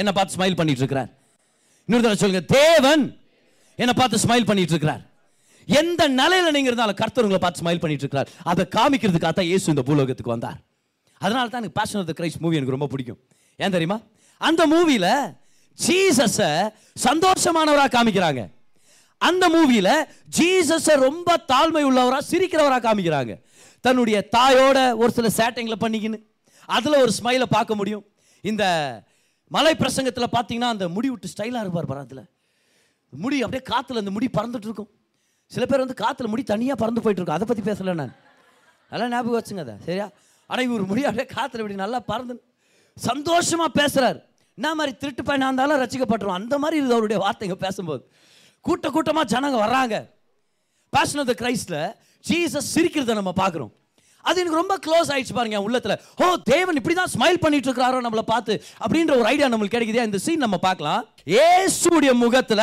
என்னை பார்த்து ஸ்மைல் பண்ணிட்டு இருக்கிறார். இன்னொரு தடவை சொல்லுங்க, தேவன் என்னை பார்த்து ஸ்மைல் பண்ணிட்டு இருக்கிறார். எந்த நிலையில நீங்க இருந்தாலும் கர்த்தர் உங்களை பார்த்து ஸ்மைல் பண்ணிட்டு இருக்கிறார். அதை காமிக்கிறதுக்காக தான் இயேசு இந்த பூலோகத்துக்கு வந்தார். அதனால தான் எனக்கு passion of the Christ movie எனக்கு ரொம்ப பிடிக்கும். ஏன் தெரியுமா? அந்த மூவியில ஜீசஸ சந்தோஷமானவராக காமிக்கிறாங்க, அந்த மூவியில ஜீசஸ ரொம்ப தாழ்மை உள்ளவராக சிரிக்கிறவராக காமிக்கிறாங்க. தன்னுடைய தாயோட ஒரு சில சேட்டைங்களை பண்ணிக்கின்னு அதில் ஒரு ஸ்மைலை பார்க்க முடியும். இந்த மலை பிரசங்கத்தில் பார்த்தீங்கன்னா அந்த முடி விட்டு ஸ்டைலாக இருப்பார் பாரு, அதில் முடி அப்படியே காற்றுல அந்த முடி பறந்துட்டு இருக்கும். சில பேர் வந்து காற்றுல முடி தனியாக பறந்து போயிட்டு இருக்கும். அதை பற்றி பேசலை நான், நல்லா ஞாபகம் வச்சுங்க அதை, சரியா? ஆனால் இவர் முடி அப்படியே காற்றுல இப்படி நல்லா பறந்து சந்தோஷமாக பேசுகிறார். என்ன மாதிரி திருட்டு பையனாக இருந்தாலும் ரசிக்கப்பட்டுரும், அந்த மாதிரி இது அவருடைய வார்த்தைங்க. பேசும்போது கூட்டமாக ஜனங்க வர்றாங்க. பாஷன் ஆஃப் தி கிரைஸ்ட்ல ஜீசஸ் சிரிக்கிறத நம்ம பார்க்குறோம். அது எனக்கு ரொம்ப க்ளோஸ் ஆயிடுச்சு பாருங்க உள்ளத்துல. ஓ, தேவன் இப்படி தான் ஸ்மைல் பண்ணிட்டு இருக்காரோ நம்மளை பார்த்து அப்படின்ற ஒரு ஐடியா நம்மளுக்கு கிடைக்குது. இந்த சீன் நம்ம பார்க்கலாம். இயேசுடைய முகத்துல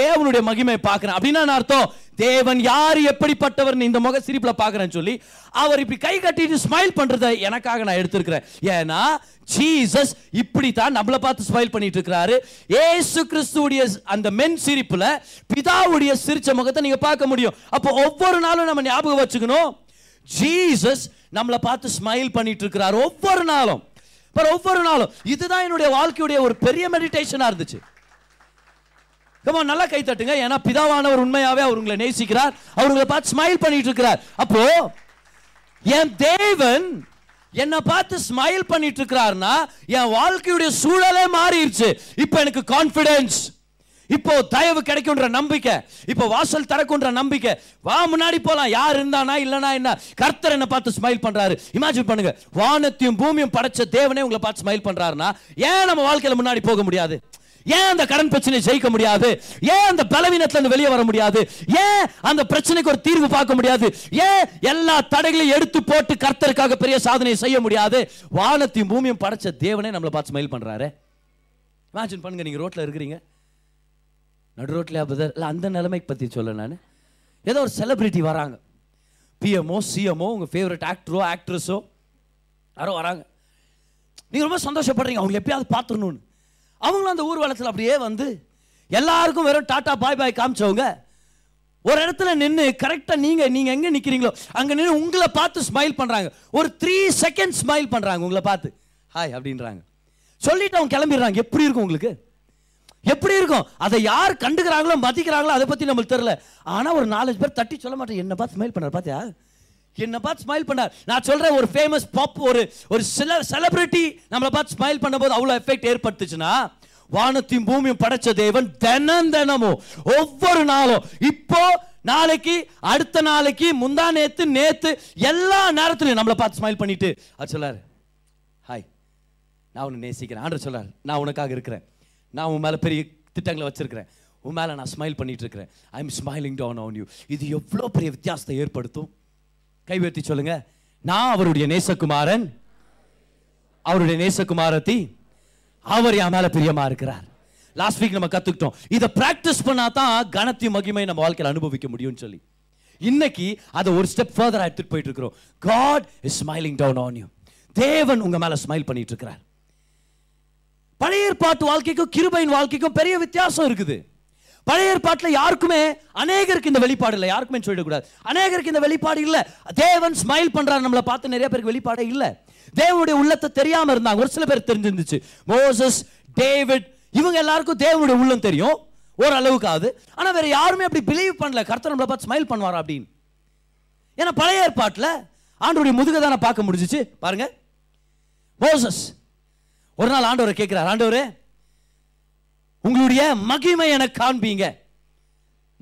தேவனுடைய மகிமை பார்க்குறேன் அப்படின்னா நான் அர்த்தம், தேவன் யார் எப்படிப்பட்டவர் இந்த முக சிரிப்பில் பார்க்குறேன்னு சொல்லி அவர் இப்படி கை கட்டிட்டு ஸ்மைல் பண்ணுறதை எனக்காக நான் எடுத்துருக்கிறேன். ஏன்னா ஜீசஸ் இப்படி தான் நம்மளை பார்த்து ஸ்மைல் பண்ணிட்டு இருக்கிறாரு. ஏசு கிறிஸ்துடைய அந்த மென் சிரிப்பில் பிதாவுடைய சிரிச்ச முகத்தை நீங்கள் பார்க்க முடியும். அப்போ ஒவ்வொரு நாளும் நம்ம ஞாபகம் வச்சுக்கணும், ஜீசஸ் நம்மளை பார்த்து ஸ்மைல் பண்ணிட்டு இருக்கிறார் ஒவ்வொரு நாளும். பட் ஒவ்வொரு நாளும் இதுதான் என்னுடைய வாழ்க்கையுடைய ஒரு பெரிய மெடிடேஷனாக இருந்துச்சு. நல்லா கை தட்டுங்க, ஏன்னா பிதாவானவர் உண்மையாவே அவர் உங்களை நேசிக்கிறார், அவர் உங்களை பார்த்து ஸ்மைல் பண்ணிட்டு இருக்கிறார். அப்போ என் தேவன் என்னை பார்த்து ஸ்மைல் பண்ணிட்டு இருக்கிறார்னா என் வாழ்க்கையுடைய சூழலே மாறிடுச்சு. இப்போ எனக்கு கான்ஃபிடன்ஸ், இப்போ தயவு கிடைக்கும்ன்ற நம்பிக்கை, இப்போ வாசல் திறக்கும்ன்ற நம்பிக்கை. வா முன்னாடி போலாம், யார் இருந்தானா இல்லனா என்ன, கர்த்தர் என்னை பார்த்து ஸ்மைல் பண்றாரு. இமேஜின் பண்ணுங்க, வானத்தையும் பூமியும் படைச்ச தேவனே உங்களை பார்த்து ஸ்மைல் பண்றாருன்னா ஏன் நம்ம வாழ்க்கையில முன்னாடி போக முடியாது? ஏன் அந்த கடன் பிரச்சனை ஜெயிக்க முடியாது? ஏன் அந்த பலவீனத்துல இருந்து வெளியே வர முடியாது? ஏன் அந்த பிரச்சனைக்கு ஒரு தீர்வு பார்க்க முடியாது? ஏன் எல்லா தடைகளையும் எடுத்து போட்டு கர்த்தருக்காக பெரிய சாதனையை செய்ய முடியாது? வானத்தையும் பூமியும் படைச்ச தேவனே நம்மளை பார்த்து ஸ்மைல் பண்றாரு. இமேஜின் பண்ணுங்க, நீங்க ரோட்ல இருக்கிறீங்க, நடு ரோட்ல பதர் இல்லை, அந்த நிலைமைக்கு பற்றி சொல்ல நான், ஏதோ ஒரு செலிபிரிட்டி வராங்க, பிஎம்ஓ சிஎம்ஓ உங்கள் ஃபேவரட் ஆக்டரோ ஆக்ட்ரஸோ யாரோ வராங்க. நீங்கள் ரொம்ப சந்தோஷப்படுறீங்க அவங்க எப்பயாவது பார்த்துடணும்னு. அவங்களும் அந்த ஊர்வலத்தில் அப்படியே வந்து எல்லாருக்கும் வெறும் டாட்டா பாய் பாய் காமிச்சவங்க ஒரு இடத்துல நின்று கரெக்டாக நீங்கள் எங்கே நிற்கிறீங்களோ அங்கே நின்று உங்களை பார்த்து ஸ்மைல் பண்ணுறாங்க. ஒரு 3 செகண்ட் ஸ்மைல் பண்ணுறாங்க, உங்களை பார்த்து ஹாய் அப்படின்றாங்க, சொல்லிட்டு அவங்க கிளம்பிடுறாங்க. எப்படி இருக்கும் உங்களுக்கு? எப்படி இருக்கும்? அதை யார் கண்டுக்கிறாங்களோ மதிக்கிறாங்களோ அதை பற்றி நம்மளுக்கு தெரியல. ஆனால் ஒரு 4 பேர் தட்டி சொல்ல மாட்டேன், என்னை பார்த்து ஸ்மைல் பண்ணார், பார்த்தியா என்னை பார்த்து ஸ்மைல் பண்ணார். நான் சொல்கிறேன், ஒரு ஃபேமஸ் பாப் ஒரு செலிபிரிட்டி நம்மளை பார்த்து ஸ்மைல் பண்ணும்போது அவ்வளோ எஃபெக்ட் ஏற்படுத்துச்சுன்னா வானத்தையும் பூமியும் படைச்ச தேவன் தினம் தினமும் ஒவ்வொரு நாளும், இப்போ, நாளைக்கு, அடுத்த நாளைக்கு, முந்தா நேத்து, நேத்து, எல்லா நேரத்திலையும் நம்மளை பார்த்து ஸ்மைல் பண்ணிட்டு அவர் சொல்லாரு, ஹாய், நான் உன்னை நேசிக்கிறேன். ஆண்டவர் சொல்லாரு, நான் உனக்காக இருக்கிறேன், நான் உன் மேலே பெரிய திட்டங்களை வச்சிருக்கிறேன், உன் மேலே நான் ஸ்மைல் பண்ணிட்டு இருக்கிறேன். I am smiling down on you. இது எவ்வளோ பெரிய வித்தியாசத்தை ஏற்படுத்தும். கைவேற்றி சொல்லுங்க, நான் அவருடைய நேசகுமாரன், அவருடைய நேசகுமாரத்தி, அவர் என் மேல பிரியமா இருக்கிறார். லாஸ்ட் வீக் நம்ம கத்துக்கிட்டோம், இதை பிராக்டிஸ் பண்ணா தான் கணத்தி மகிமை நம்ம வாழ்க்கையில் அனுபவிக்க முடியும்னு சொல்லி, இன்னைக்கு அதை ஒரு ஸ்டெப் ஃபர்தர் எடுத்துட்டு போயிட்டு இருக்கிறோம். God is smiling down on you. தேவன் உங்க மேல ஸ்மைல் பண்ணிட்டு இருக்கிறார். பழைய ஏற்பாட்டு வாழ்க்கைக்கும் கிருபையின் வாழ்க்கைக்கும் பெரிய வித்தியாசம் இருக்குது. பழைய ஏற்பாட்டில் யாருக்குமே, அநேகருக்கு இந்த வெளிப்பாடு இல்லை, யாருக்குமே சொல்லிடக்கூடாது, அநேகருக்கு இந்த வெளிப்பாடு இல்லை. தேவன் ஸ்மைல் பண்றாரு நம்மளை பார்த்து, நிறைய பேருக்கு வெளிப்பாடே இல்லை. தேவனுடைய உள்ளத்தை தெரியாம இருந்தாங்க ஒரு சில பேர், தெரிஞ்சிருந்துச்சு. மோசஸ், டேவிட், இவங்க எல்லாருக்கும் தேவனுடைய உள்ளம் தெரியும் ஓரளவுக்காவது. ஆனா வேற யாருமே அப்படி பிலீவ் பண்ணல, கர்த்தர் நம்மளை பார்த்து ஸ்மைல் பண்ணுவாரா அப்படின்னு. ஏன்னா பழைய ஏற்பாட்டில் ஆண்டோடைய முதுகை தானே பார்க்க முடிஞ்சிச்சு. பாருங்க, மோசஸ் ஒரு நாள் ஆண்டவரை கேட்கிறார், ஆண்டவரே உங்களுடைய மகிமை எனக்கு காண்பீங்க,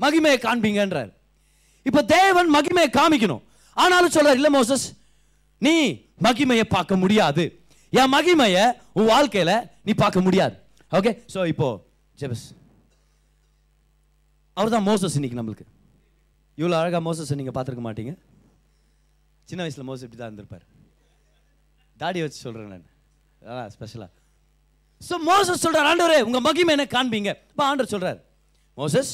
மகிமையை காண்பீங்கன்றார். இப்ப தேவன் மகிமையை காமிக்கணும், ஆனாலும் சொல்றார், இல்ல மோசஸ், நீ மகிமையை பார்க்க முடியாது, என் மகிமையை உன் வாழ்க்கையில நீ பார்க்க முடியாது. ஓகே, சோ இப்போ ஜெபஸ் அவர் தான் மோசஸ். இன்னைக்கு நம்மளுக்கு இவ்வளவு அழகா மோசஸ் நீங்க பார்த்துருக்க மாட்டீங்க. சின்ன வயசுல மோசஸ் இப்படி தான் இருந்திருப்பார், தாடி வச்சு சொல்றேன் நான் ஸ்பெஷலா. சோ மோசஸ் சொல்றார், ஆண்டவரே உங்க மகிமை எனக்கு காண்பீங்க. அப்ப ஆண்டவர் சொல்றார், மோசஸ்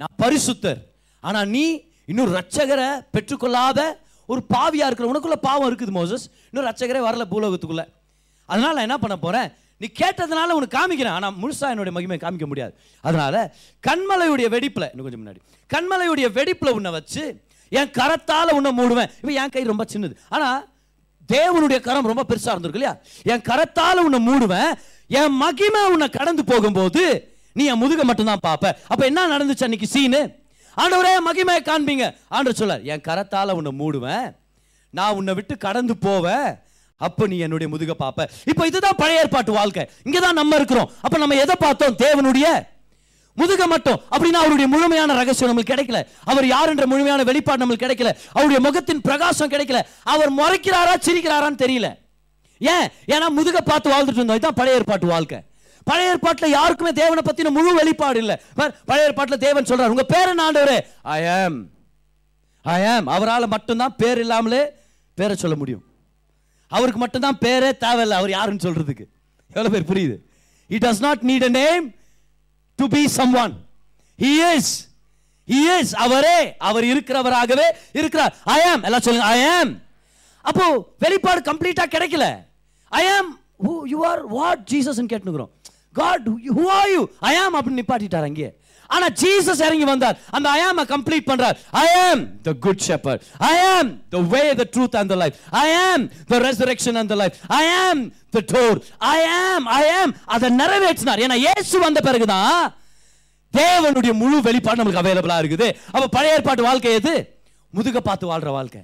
நான் பரிசுத்தர், ஆனா நீ இன்னும் ரட்சகரை பெற்றுக்கொள்ளாத ஒரு பாவியா இருக்கிற, உனக்குள்ள பாவம் இருக்குது மோசஸ், இன்னும் ரட்சகரே வரல பூலோகத்துக்குள்ள. அதனால நான் என்ன பண்ண போறேன், நீ கேட்டதுனால உனக்கு காமிக்கிறேன், ஆனா முழுசா என்னுடைய மகிமையை காமிக்க முடியாது. அதனால கண்மலையுடைய வெடிப்புல, இன்னும் கொஞ்சம் முன்னாடி, கண்மலையுடைய வெடிப்புல உன்னை வச்சு என் கரத்தால உன்னை மூடுவேன். இப்ப என் கை ரொம்ப சின்னது, ஆனா தேவனுடைய கரம் ரொம்ப பெருசா இருந்திருக்கு இல்லையா. என் கரத்தால உன்னை மூடுவேன், என் மகிமை உன்னை கடந்து போகும்போது நீ என் முதுக மட்டும்தான் பார்ப்ப. அப்ப என்ன நடந்துச்சு அன்னைக்கு சீனு, ஆண்டவரே மகிமையை காண்பீங்க. ஆண்டவர் சொல்றார், என் கரத்தால உன்னை மூடுவேன், நான் உன்னை விட்டு கடந்து போவேன், அப்ப நீ என்னுடைய முதுக பார்ப்ப. இப்ப இதுதான் பழைய ஏற்பாட்டு வாழ்க்கை, இங்கதான் நம்ம இருக்கிறோம். அப்ப நம்ம எதை பார்த்தோம், தேவனுடைய முதுக மட்டும். அப்படின்னா அவருடைய முழுமையான ரகசியம் நம்மளுக்கு கிடைக்கல, அவர் யார் என்ற முழுமையான வெளிப்பாடு நம்மளுக்கு கிடைக்கல, அவருடைய முகத்தின் பிரகாசம் கிடைக்கல, அவர் முறைக்கிறாரா சிரிக்கிறாரான்னு தெரியல. ஏன், ஏன்னா முதுக பார்த்து வாழ்ந்துட்டு இருந்தோம். இதுதான் பழைய ஏற்பாட்டு வாழ்க்கை. பழைய ஏற்பாட்டில் யாருக்குமே தேவனை பத்தின முழு வெளிப்பாடு இல்லை. பழைய ஏற்பாட்டில் தேவன் சொல்றாரு, உங்க பேர் என்ன ஆண்டவரே, ஐ ஆம். அவரால் மட்டும்தான் பேர் இல்லாமலே பேரை சொல்ல முடியும், அவருக்கு மட்டும்தான் பேரே தேவையில்லை அவர் யாருன்னு சொல்றதுக்கு. எவ்வளவு பேர் புரியுது? It does not need a name to be someone. He is avare, avar irukkiravaragave irukkar. I am, ella solunga, I am. Appo velipad complete ah kedaikala. I am who you are, what Jesus nu kettukrom. God, who are you? I am appo nipaatitaar ange. Ana Jesus irangi vandar, and I am a complete pandrar. I am the good shepherd, I am the way, the truth and the life, I am the resurrection and the life, I am the door, I am. Adha naravetchnar, ena Yesu vanda perugudha தேவனுடைய முழு வெளிப்பாடு நமக்கு அவைலபிளா இருக்குது. அப்ப பழைய ஏற்பாட்டு வாழ்க்கை எது, முதுக பார்த்து வாழ்ற வாழ்க்கை,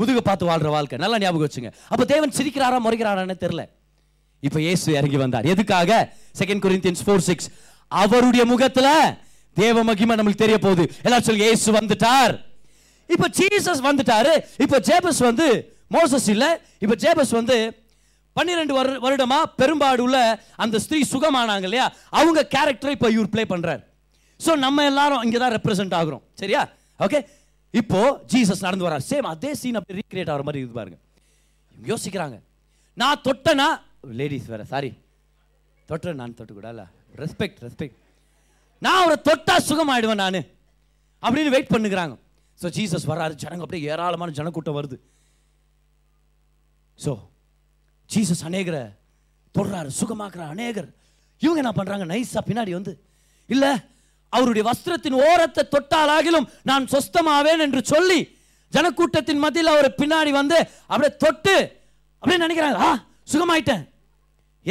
முதுக பார்த்து வாழ்ற வாழ்க்கை. நல்லா ஞாபகம் வச்சுங்க. அப்ப தேவன் சிரிக்கிறாரா முறைக்கிறாரான்னு தெரியல. இப்ப இயேசு இறங்கி வந்தார், எதுக்காக? செகண்ட் கொரிந்தியன்ஸ் 4:6, அவருடைய முகத்துல தேவ மகிமை நமக்கு தெரிய போகுது. எல்லாரும் சொல்லுங்க, இயேசு வந்துட்டார். இப்ப ஜீசஸ் வந்துட்டாரு. இப்ப ஜேபஸ் வந்து மோசஸ் இல்ல, இப்ப ஜேபஸ் வந்து 12 வருடமா பெரும்பாடு உள்ள அந்த ஸ்திரீ சுகமானாங்க இல்லையா, அவங்க கேரக்டரை இப்ப இவர் பிளே பண்றார். சோ நம்ம எல்லாரும் இங்கதான் ரெப்ரசென்ட் ஆகுறோம், சரியா? ஓகே, இப்போ ஜீசஸ் நடந்து வர்றார், சேம் அதே சீன் அப்படி ரீக்ரியேட் ஆகிற மாதிரி இது. பாருங்க, யோசிக்கிறாங்க, நான் தொட்டனா, லேடிஸ் வேற, சாரி, தொட்ட நான் தொட்டுக்கூடாது, ரெஸ்பெக்ட், நான் அவரை தொட்டா சுகம் ஆயிடுவேன் நான் அப்படின்னு வெயிட் பண்ணுகிறாங்க. ஸோ ஜீசஸ் வர்றாரு, ஜனங்க அப்படியே ஏராளமான ஜனக்கூட்டம் வருது. ஸோ ஜீசஸ் அநேகரை தொடுறாரு, சுகமாக்குறாரு அநேகர். இவங்க என்ன பண்றாங்க, நைஸா பின்னாடி வந்து, இல்ல அவருடைய வஸ்திரத்தின் ஓரத்தை தொட்டாலாகிலும் நான் சொஸ்தமாவேன் என்று சொல்லி ஜனக்கூட்டத்தின் மத்தியில் அவரை பின்னாடி வந்து அப்படியே தொட்டு அப்படியே நினைக்கிறாங்க, ஆ சுகமாயிட்டேன்,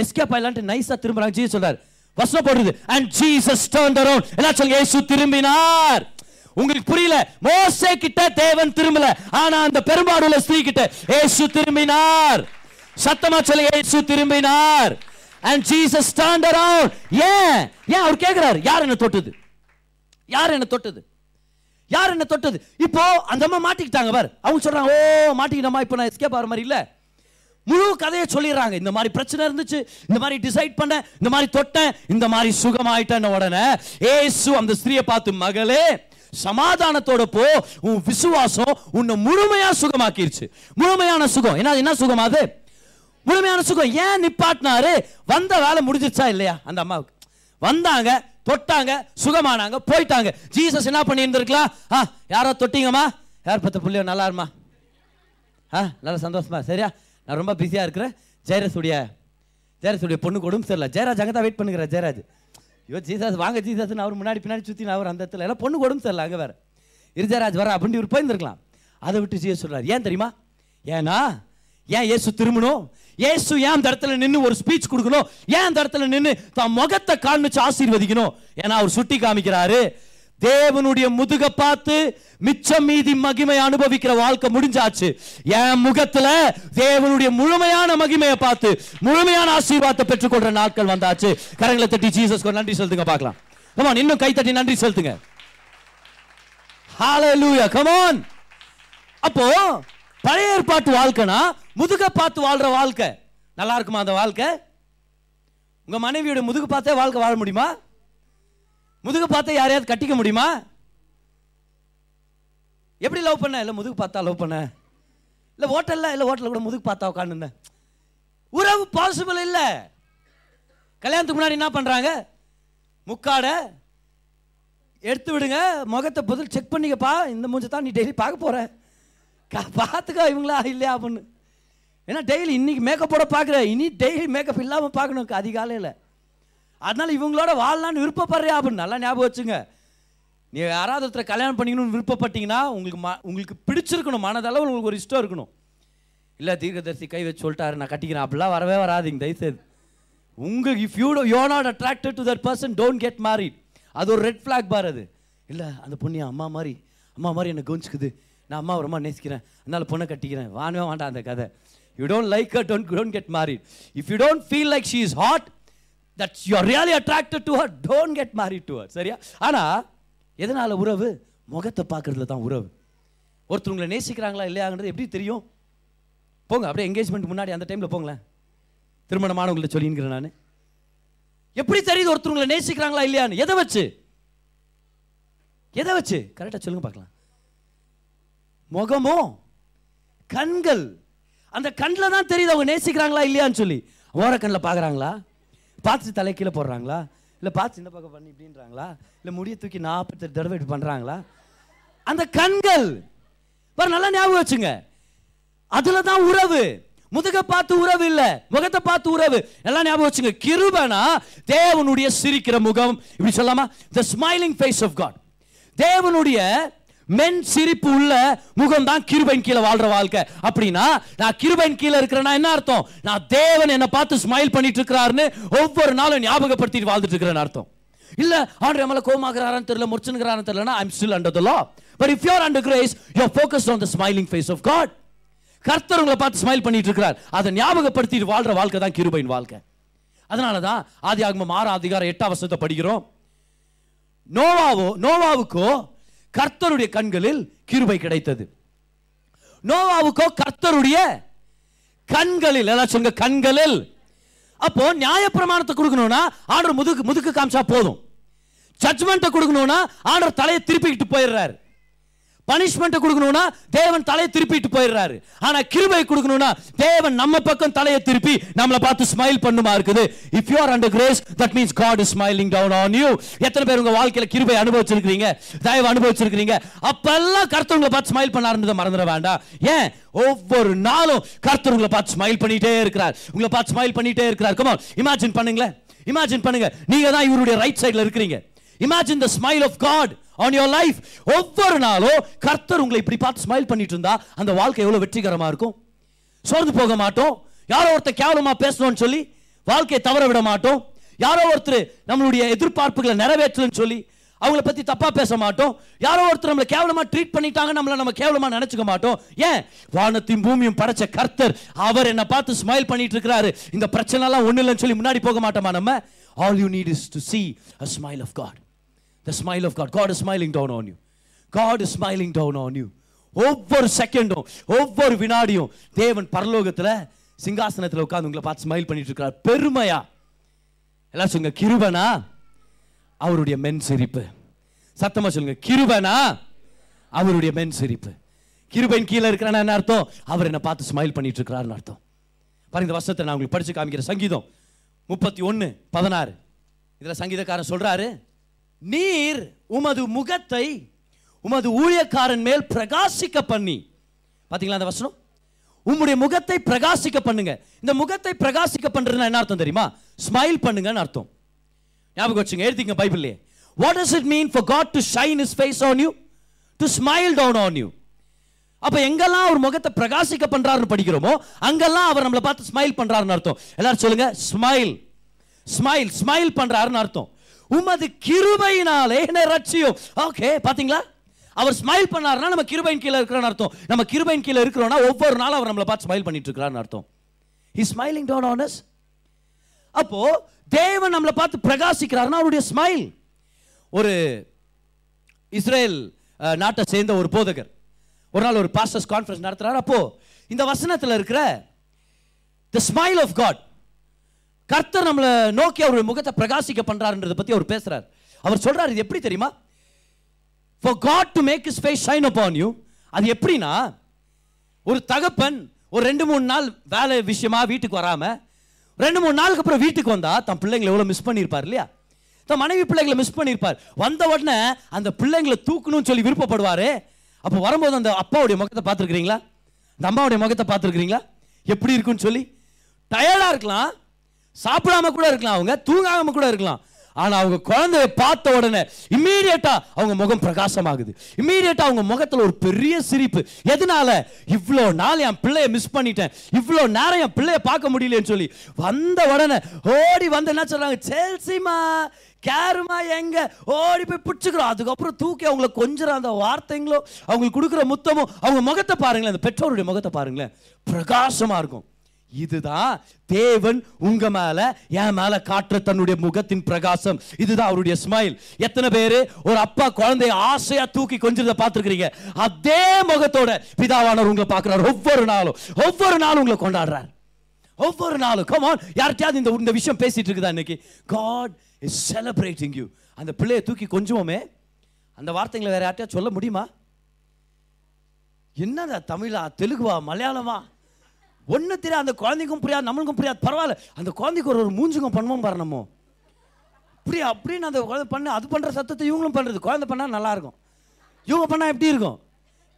எஸ்கேப் ஆயிடலான்ட்டு நைஸா திரும்புறாங்க. ஜீசஸ் சொல்றாரு, வசனம் போடுறது, அண்ட் ஜீசஸ் டர்ன்ட் அரவுண்ட். எல்லாம் சொல்லுங்க, இயேசு திரும்பினார். உங்களுக்கு புரியல, மோசே கிட்ட தேவன் திரும்பல, ஆனா அந்த பெரும்பாடுள்ள ஸ்திரீ கிட்ட இயேசு திரும்பினார். சத்தமா சொல்லுங்க, இயேசு திரும்பினார். And Jesus turned around. ஏன் அவர் கேட்கிறார், யார் என்ன தொட்டது? யார் என்ன தொட்டது? யார் என்ன தொட்டது? இப்போ அந்த அம்மா மாட்டிக்கிட்டாங்க பாரு. அவங்க சொல்றாங்க, ஓ மாட்டிக்கிட்டமா, இப்போ நான் எஸ்கேப் ஆகிற மாதிரி இல்லை. முழு கதையை சொல்லிடுறாங்க. இந்த மாதிரி பிரச்சனை இருந்துச்சு, இந்த மாதிரி டிசைட் பண்ண, இந்த மாதிரி தொட்டேன், இந்த மாதிரி சுகமாயிட்டேன்னு. உடனே ஏசு அந்த ஸ்திரீயை பார்த்து, மகளே சமாதானத்தோட போ, உன் விசுவாசம் உன்னை முழுமையா சுகமாக்கிருச்சு. முழுமையான சுகம். என்ன சுகம் அது? முழுமையான சுகம். ஏன் நிப்பாட்டினாரு? வந்த வேலை முடிஞ்சிருச்சா இல்லையா? அந்த அம்மாவுக்கு வந்தாங்க, தொட்டாங்க, சுகமானாங்க, போயிட்டாங்க. ஜீசஸ் என்ன பண்ணி இருந்திருக்கலாம், யாரோ தொட்டிங்கம்மா, யார் பத்த புள்ளியோ, நல்லா இருமா, நல்லா சந்தோஷமா, சரியா, நான் ரொம்ப பிஸியாக இருக்கிறேன், ஜெயராஜுடைய பொண்ணு கொடுமை சரியில்லை, ஜெயராஜ் அங்கே தான் வெயிட் பண்ணுகிறார், ஜெயராஜ் ஐயோ ஜீசஸ் வாங்க ஜீசஸ்ன்னு அவர் முன்னாடி பின்னாடி சுற்றி, நான் அவர் அந்த இடத்துல எல்லாம் பொண்ணு கொடுமை சரியில்லை, அங்கே வேறு இரு ஜெயராஜ் வர அப்படின்னு இவர் போயிருந்துருக்கலாம். அதை விட்டு ஜீசஸ் சொல்கிறார். ஏன் தெரியுமா? ஏன் ஏசு திரும்பணும்? ஏசு ஏன் அந்த இடத்துல நின்று ஒரு ஸ்பீச் கொடுக்கணும்? ஏன் அந்த இடத்துல நின்று தான் முகத்தை காண்பிச்சு ஆசீர்வதிக்கணும்? ஏன்னா அவர் சுட்டி காமிக்கிறாரு, தேவனுடைய முதுக பார்த்து மிச்சம் மீதி மகிமை அனுபவிக்கிற வாழ்க்கை முடிஞ்சாச்சு. என் முகத்துல தேவனுடைய முழுமையான மகிமையை பார்த்து முழுமையான ஆசீர்வாதத்தை பெற்றுக்கொள்ற நாட்கள் வந்தாச்சு. கரங்களை தட்டி ஜீசஸ்க்கு நன்றி செலுத்துங்க பார்க்கலாம். Come on, இன்னும் கை தட்டி நன்றி செலுத்துங்க. Hallelujah, come on. அப்போ பழைய ஏற்பாட்டு வாழ்க்கைனா முதுக பார்த்து வாழ்ற வாழ்க்கை. நல்லா இருக்குமா அந்த வாழ்க்கை? உங்க மனைவியோட முதுகு பார்த்தே வாழ்க்கை வாழ முடியுமா? முதுகு பார்த்தா யாரையாவது கட்டிக்க முடியுமா? எப்படி லவ் பண்ண? இல்லை முதுகு பார்த்தா லவ் பண்ண, இல்லை ஹோட்டலில், இல்லை ஹோட்டலில் கூட முதுகு பார்த்தா உட்காந்துருந்தேன். உறவு பாசிபிள் இல்லை. கல்யாணத்துக்கு முன்னாடி என்ன பண்ணுறாங்க? முக்காடை எடுத்து விடுங்க, முகத்தை பதில் செக் பண்ணிக்கப்பா, இந்த மூஞ்சை தான் நீ டெய்லி பார்க்க போகிற, பார்த்துக்கா இவங்களா இல்லையா அப்படின்னு. ஏன்னா டெய்லி இன்றைக்கி மேக்கப்போட பார்க்குற, இனி டெய்லி மேக்கப் இல்லாமல் பார்க்கணும் அதிகாலையில், அதனால இவங்களோட வாழலான்னு விருப்பப்படுறியா அப்படின்னு நல்லா ஞாபகம் வச்சுங்க. நீ யாராவது ஒருத்தரை கல்யாணம் பண்ணிக்கணும்னு விருப்பப்பட்டீங்கன்னா உங்களுக்கு பிடிச்சிருக்கணும், மனதளவு உங்களுக்கு ஒரு இஷ்டம் இருக்கணும். இல்லை தீர்க்கதரிசி கை வச்சு சொல்லிட்டாரு நான் கட்டிக்கிறேன் அப்படிலாம் வரவே வராதிங்க தயவுசெய்து. உங்களுக்கு if you are not attracted to that person, don't get married. அது ஒரு ரெட் ஃப்ளாக் பார். அது இல்லை அந்த பொண்ணு அம்மா மாதிரி என்னை கவனிச்சுக்குது, நான் அம்மா ரொம்ப நேசிக்கிறேன், அதனால பொண்ணை கட்டிக்கிறேன், வானவே வேண்டாம் அந்த கதை. You don't like her, don't get married. If you don't feel like she is hot, that you are really attracted to her, don't get married to her. சரியா? ஆனால் எதனால் உறவு? முகத்தை பார்க்குறதுல தான் உறவு. ஒருத்தருங்களை நேசிக்கிறாங்களா இல்லையாங்கிறது எப்படி தெரியும்? போங்க அப்படியே என்கேஜ்மெண்ட் முன்னாடி அந்த டைமில் போங்களேன், திருமணமானவங்களை சொல்லிங்கிறேன் நான். எப்படி தெரியுது ஒருத்தருங்களை நேசிக்கிறாங்களா இல்லையான்னு? எதை வச்சு கரெக்டாக சொல்லுங்க பார்க்கலாம். முகமோ கண்கள், அந்த கண்ணில் தான் தெரியுது அவங்க நேசிக்கிறாங்களா இல்லையான்னு சொல்லி. ஓரக்கண்ணில் பார்க்குறாங்களா, பார்த்து தலை கீழே போடுறாங்களா, இல்லை பார்த்து இந்த பக்கம் பண்ணி இப்படின்றாங்களா, இல்லை முடிய தூக்கி 48 தடவை இப்படி பண்ணுறாங்களா, அந்த கண்கள் பாரு. நல்லா ஞாபகம் வச்சுங்க, அதில் தான் உறவு. முதுக பார்த்து உறவு இல்லை, முகத்தை பார்த்து உறவு. நல்லா ஞாபகம் வச்சுங்க, கிருபனா தேவனுடைய சிரிக்கிற முகம், இப்படி சொல்லாமா, the smiling face of God. தேவனுடைய மென் சிரிப்பு உள்ள முகம் தான் கிருபையின் கீழே வாழ்ற வாழ்க்கை. அப்படின்னா நான் கிருபையின் கீழே இருக்கிறேன்னா என்ன அர்த்தம்? நான் தேவன் என்னை பார்த்து ஸ்மைல் பண்ணிட்டு இருக்கிறாருன்னு ஒவ்வொரு நாளும் ஞாபகப்படுத்திட்டு வாழ்ந்துட்டு இருக்கிறேன்னு அர்த்தம். இல்ல ஆண்டவர் நம்மள கோமாக்குறாரான்னு தெரியல, முறிச்சுக்கிறாரான்னு தெரியலனா, I am still under the law. But if you are under grace, you are focused on the smiling face of God. கர்த்தர் உங்களை பார்த்து ஸ்மைல் பண்ணிட்டு இருக்கிறார், அதை ஞாபகப்படுத்திட்டு வாழ்ற வாழ்க்கை தான் கிருபையின் வாழ்க்கை. அதனாலதான் ஆதியாகமம் 6:8 படிக்கிறோம், நோவாவுக்கோ கர்த்தருடைய கண்களில் கிருபை கிடைத்தது. நோவாவுக்கோ கர்த்தருடைய கண்களில், சொன்ன கண்களில். அப்போ நியாயப்பிரமாணத்தை கொடுக்கணும்னா ஆண்டவர் முதுக்கு காமிச்சா போதும். ஜட்ஜ்மெண்ட்டை கொடுக்கணும்னா ஆண்டவர் தலையை திருப்பிக்கிட்டு போயிடுறாரு. பனிஷ்மெண்ட்டை கொடுக்கணும்னா தேவன் தலையை திருப்பிட்டு போயிடுறாரு. ஆனா கிருபை கொடுக்கணும்னா தேவன் நம்ம பக்கம் தலையை திருப்பி நம்மளை பார்த்து ஸ்மைல் பண்ணுமா இருக்குது. If you are under grace, that means God is smiling down on you. எத்தனை பேர் உங்க வாழ்க்கையில கிருபை அனுபவிச்சிருக்கீங்க, தயவு அனுபவிச்சிருக்கீங்க? அப்பெல்லாம் கர்த்தர் உங்களை பார்த்து ஸ்மைல் பண்ணாருன்றதை மறந்துட வேண்டாம். ஏன்? ஒவ்வொரு நாளும் கர்த்தர் உங்களை பார்த்து ஸ்மைல் பண்ணிட்டே இருக்கிறார், உங்களை பார்த்து ஸ்மைல் பண்ணிட்டே இருக்கிறார். கமான், இமேஜின் பண்ணுங்களேன், இமேஜின் பண்ணுங்க, நீங்க தான் இவருடைய ரைட் சைட்ல இருக்கிறீங்க. Imagine the smile of God on your life. ஒவ்வொரு நாளும் கர்த்தர் உங்களை இப்படி பார்த்து ஸ்மைல் பண்ணிட்டு இருந்தா அந்த வாழ்க்கை எவ்வளவு வெற்றிகரமா இருக்கும். சோர்ந்து போக மாட்டோம், யாரோ ஒருத்தர் கேவலமா பேசணும்னு சொல்லி வாழ்க்கையை தவற விட மாட்டோம், யாரோ ஒருத்தர் நம்மளுடைய எதிர்பார்ப்புகளை நிறைவேற்றலன்னு சொல்லி அவங்கள பற்றி தப்பாக பேச மாட்டோம். யாரோ ஒருத்தர் நம்மளை கேவலமாக ட்ரீட் பண்ணிட்டாங்க, நம்மளை நம்ம கேவலமாக நினச்சிக்க மாட்டோம். ஏன்? வானத்தையும் பூமியும் படைச்ச கர்த்தர், அவர் என்னை பார்த்து ஸ்மைல் பண்ணிட்டு இருக்கிறாரு. இந்த பிரச்சனைலாம் ஒன்றும் இல்லைன்னு சொல்லி முன்னாடி போக மாட்டோமா நம்ம? All you need is to see a smile of God. The smile of God. God is smiling down on you. God is smiling down on you. ஒவ்வொரு செகண்டும் ஒவ்வொரு வினாடியும் தேவன் பரலோகத்தில் சிங்காசனத்தில் உட்கார்ந்து உங்களை பார்த்து ஸ்மைல் பண்ணிட்டு இருக்கிறார். பெருமையா எல்லாம் சொல்லுங்க, கிருபனா அவருடைய மென் சிரிப்பு. சத்தமா சொல்லுங்க, கிருபனா அவருடைய மென் சிரிப்பு. கிருபையின் கீழே இருக்கிறானா என்ன அர்த்தம்? அவர் என்னை பார்த்து ஸ்மைல் பண்ணிட்டு இருக்கிறாருன்னு அர்த்தம். பாருங்க, இந்த வருஷத்தை நான் உங்களுக்கு படிச்சு காமிக்கிற சங்கீதம் 31:16. இதில் சங்கீதக்காரன் சொல்றாரு, நீர் உமது முகத்தை உமது ஊழியக்காரன் மேல் பிரகாசிக்க பண்ணி. பாத்தீங்களா அந்த வசனம்? உம்முடைய முகத்தை பிரகாசிக்க பண்ணுங்க. இந்த முகத்தை பிரகாசிக்க பண்றதுன்னா என்ன அர்த்தம் தெரியுமா? ஸ்மைல் பண்ணுங்கன்னு அர்த்தம். ஞாபகம் வச்சுங்க, எழுதிங்க பைபிள்ல. What does it mean for God to shine his face on you? To smile down on you. அப்ப எங்கெல்லாம் அவர் முகத்தை பிரகாசிக்க பண்றாருன்னு படிக்கிறோமோ அங்கெல்லாம் அவர் நம்மளை பார்த்து ஸ்மைல் பண்றாருன்னு அர்த்தம். எல்லாரும் சொல்லுங்க, ஸ்மைல் ஸ்மைல் ஸ்மைல் பண்றாருன்னு அர்த்தம். உமது கிருபையினாலே என்னை ரட்சியும். ஓகே, பாத்தீங்களா? அவர் ஸ்மைல் பண்ணாருன்னா நம்ம கிருபையின் கீழே இருக்கிறோன்னு அர்த்தம். நம்ம கிருபையின் கீழே இருக்கிறோம்னா ஒவ்வொரு நாளும் அவர் நம்மளை பார்த்து ஸ்மைல் பண்ணிட்டு இருக்கிறான்னு அர்த்தம். He smiling down on us. அப்போ தேவன் நம்மளை பார்த்து பிரகாசிக்கிறாருன்னா அவருடைய ஸ்மைல். ஒரு இஸ்ரேல் நாட்டை சேர்ந்த ஒரு போதகர் ஒரு நாள் ஒரு பாஸ்டர்ஸ் கான்ஃபரன்ஸ் நடத்துறாரு. அப்போ இந்த வசனத்தில் இருக்கிற தி ஸ்மைல் ஆஃப் காட், கர்த்தர் நம்மளை நோக்கி அவருடைய முகத்தை பிரகாசிக்க பண்றாருன்றதை பற்றி அவர் பேசுறார். அவர் சொல்றாரு, இது எப்படி தெரியுமா? For God to make his face shine upon you. அது எப்படின்னா, ஒரு தகப்பன் ஒரு 2-3 நாள் வேலை விஷயமா வீட்டுக்கு வராம 2-3 நாளுக்கு அப்புறம் வீட்டுக்கு வந்தா தன் பிள்ளைங்களை எவ்வளோ மிஸ் பண்ணியிருப்பார் இல்லையா? தன் மனைவி பிள்ளைங்களை மிஸ் பண்ணியிருப்பார். வந்த உடனே அந்த பிள்ளைங்களை தூக்கணும்னு சொல்லி விருப்பப்படுவார். அப்போ வரும்போது அந்த அப்பாவுடைய முகத்தை பார்த்துருக்கிறீங்களா? அந்த அம்மாவுடைய முகத்தை பார்த்துருக்கிறீங்களா? எப்படி இருக்குன்னு சொல்லி டயர்டாக இருக்கலாம், சாப்பிடாம கூட இருக்கலாம், அவங்க தூங்காம கூட இருக்கலாம். ஆனா அவங்க குழந்தைய பார்த்த உடனே இம்மீடியட்டா அவங்க முகம் பிரகாசமாகுது. இம்மீடியட்டா அவங்க முகத்துல ஒரு பெரிய சிரிப்பு. எதனால? இவ்வளோ நாள் என் பிள்ளைய மிஸ் பண்ணிட்டேன், இவ்வளோ நேரம் என் பிள்ளைய பார்க்க முடியலன்னு சொல்லி வந்த உடனே ஓடி வந்து என்ன சொல்றாங்க, சேல்சிமா கேருமா எங்க ஓடி போய் பிடிச்சுக்கிறோம். அதுக்கப்புறம் தூக்கி அவங்கள கொஞ்சம் அந்த வார்த்தைங்களோ அவங்களுக்கு கொடுக்குற முத்தமும் அவங்க முகத்தை பாருங்களேன், அந்த பெற்றோருடைய முகத்தை பாருங்களேன், பிரகாசமா இருக்கும். இதுதான் தேவன் உங்க மேல என் மேல காற்று தன்னுடைய முகத்தின் பிரகாசம். இதுதான் அவருடைய ஸ்மைல். எத்தனை பேரு ஒரு அப்பா குழந்தைய ஆசையா தூக்கி கொஞ்சிருந்த பார்த்துருக்கிறீங்க? அதே முகத்தோட பிதாவானவர் உங்களை பார்க்கிறார். ஒவ்வொரு நாளும் உங்களை கொண்டாடுறார். ஒவ்வொரு நாளும் கம் ஆன், யார்கிட்டயாவது இந்த விஷயம் பேசிட்டு இருக்குதா இன்னைக்கு? God is celebrating you. அந்த பிள்ளையை தூக்கி கொஞ்சுவோமே, அந்த வார்த்தைகளை வேற யார்கிட்டயா சொல்ல முடியுமா? என்னதா தமிழா, தெலுங்குவா, மலையாளமா ஒன்று தெரியாது. அந்த குழந்தைக்கும் புரியாது, நம்மளுக்கும் புரியாது. பரவாயில்ல, அந்த குழந்தைக்கு ஒரு மூஞ்சுக்கும் பண்ணுவோம் பாரு நம்ம இப்படி அப்படின்னு அந்த குழந்தை பண்ண, அது பண்ணுற சத்தத்தை இவங்களும் பண்ணுறது. குழந்தை பண்ணால் நல்லாயிருக்கும், இவங்க பண்ணால் எப்படி இருக்கும்?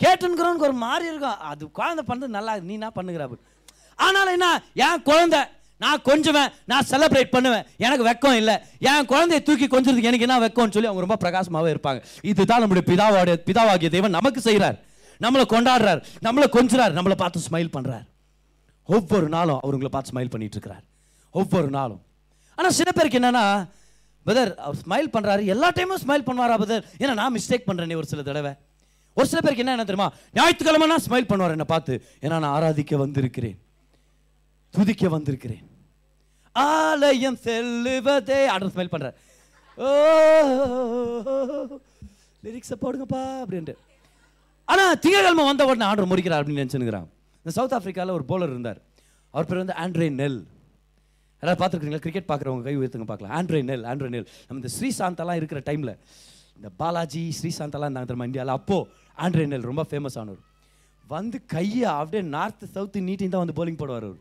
கேட்டுங்கிறவனுக்கு ஒரு மாதிரி இருக்கும். அது குழந்தை பண்ணுறது நல்லா, நீ நான் பண்ணுகிற அப்படி. ஆனாலும் என்ன, என் குழந்தை நான் கொஞ்சுவேன், நான் செலிப்ரேட் பண்ணுவேன், எனக்கு வெக்கம் இல்லை, என் குழந்தைய தூக்கி கொஞ்சிறதுக்கு எனக்கு என்ன வெக்கம்னு சொல்லி அவங்க ரொம்ப பிரகாசமாகவே இருப்பாங்க. இதுதான் நம்முடைய பிதாவாகிய தேவன் நமக்கு செய்கிறார். நம்மளை கொண்டாடுறார், நம்மளை கொஞ்சுறார், நம்மளை பார்த்து ஸ்மைல் பண்ணுறார். ஒவ்வொரு நாளும் அவர் உங்களை பார்த்து ஸ்மைல் பண்ணிட்டு இருக்கிறார். ஒவ்வொரு நாளும். ஆனால் சில பேருக்கு என்னன்னா, பிரதர் அவர் ஸ்மைல் பண்ணுறாரு, எல்லா டைமும் ஸ்மைல் பண்ணுவாரா பிரதர்? ஏன்னா நான் மிஸ்டேக் பண்ணுறேனே ஒரு சில தடவை. ஒரு சில பேருக்கு என்ன தெரியுமா, ஞாயிற்றுக்கிழமை நான் ஸ்மைல் பண்ணுவார் என்னை பார்த்து, ஏன்னா நான் ஆராதிக்க வந்திருக்கிறேன், துதிக்க வந்திருக்கிறேன், ஆலயம் செல்லுவதே ஆர்டர் ஸ்மைல் பண்ணுறார். ஓ லிரிக்ஸை போடுங்கப்பா அப்படின்ட்டு. ஆனால் திங்கக்கிழமை வந்த உடனே ஆர்டர் முடிக்கிறார் அப்படின்னு நினச்சினுங்கிறான். இந்த சவுத் ஆஃப்ரிக்காவில் ஒரு போலர் இருந்தார், அவர் பேர் வந்து ஆண்ட்ரே நெல். யாராவது பார்த்துருக்கீங்களா? கிரிக்கெட் பார்க்குறவங்க கை உயர்த்துங்க பார்க்கலாம். ஆண்ட்ரே நெல் நம்ம இந்த ஸ்ரீசாந்தெல்லாம் இருக்கிற டைமில், இந்த பாலாஜி ஸ்ரீசாந்தெல்லாம் இருந்தாங்க திரும்ப இந்தியாவில். அப்போது ஆண்ட்ரே நெல் ரொம்ப ஃபேமஸ் ஆனவர். வந்து கையை அப்படியே நார்த்து சவுத்து நீட்டின்னு தான் வந்து போலிங் போடுவார் அவர்.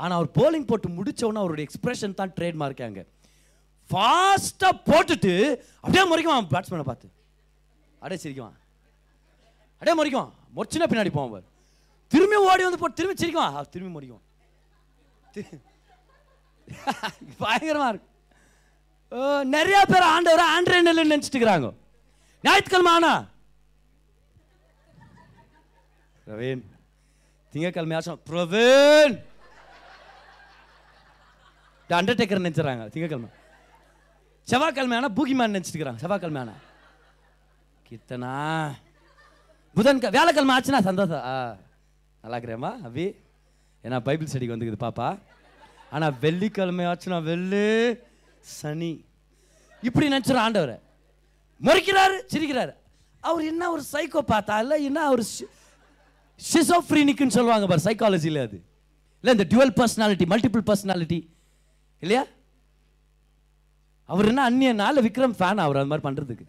ஆனால் அவர் போலிங் போட்டு முடித்தோன்னா அவருடைய எக்ஸ்பிரஷன் தான் ட்ரேட்மார்க்கே. அங்கே ஃபாஸ்ட்டாக போட்டுட்டு அப்படியே முறைக்குவான் பேட்ஸ்மேனை பார்த்து, அப்படியே சிரிக்குவான், அப்படியே முறைக்குவான், முறைச்சுன்னா பின்னாடி போவான் அவர். திரும்பி ஓடி வந்து போட்டு திரும்பி சிரிக்குவான், திரும்பி முடிக்கும், பயங்கரமா இருக்கு. நிறைய பேர் ஆண்டவரை ஆண்ட்ரே நெல் நினைச்சிட்டு இருக்கிறாங்க. ஞாயிற்றுக்கிழமை ஆனா பிரவீன், திங்கக்கிழமையாச்சும் பிரவீன் அண்டர்டேக்கர் நினைச்சிடறாங்க, திங்கக்கிழமை. செவ்வாய்க்கிழமை ஆனா பூகிமான் நினைச்சிட்டு இருக்கிறாங்க. செவ்வாய்க்கிழமை ஆனா கித்தனா புதன் வியாழக்கிழமை ஆச்சுன்னா சந்தோஷம். நல்லா இருக்கிறேம்மா அபி, ஏன்னா பைபிள் ஸ்டடிக்கு வந்துக்குது பாப்பா. ஆனால் வெள்ளிக்கிழமை ஆச்சுன்னா வெள்ளு சனி இப்படி நினச்சிடும். ஆண்டவர் முறைக்கிறாரு, சிரிக்கிறாரு. அவர் என்ன ஒரு சைக்கோ பார்த்தா இல்லை, என்ன ஒரு ஷிசோஃப்ரீனிக்குன்னு சொல்லுவாங்க பார் சைக்காலஜியில். அது இல்லை இந்த டுவல் பர்சனாலிட்டி, மல்டிபிள் பர்சனாலிட்டி இல்லையா? அவர் என்ன அந்நிய நாள் விக்ரம் ஃபேன் அவர் அது மாதிரி பண்ணுறதுக்கு.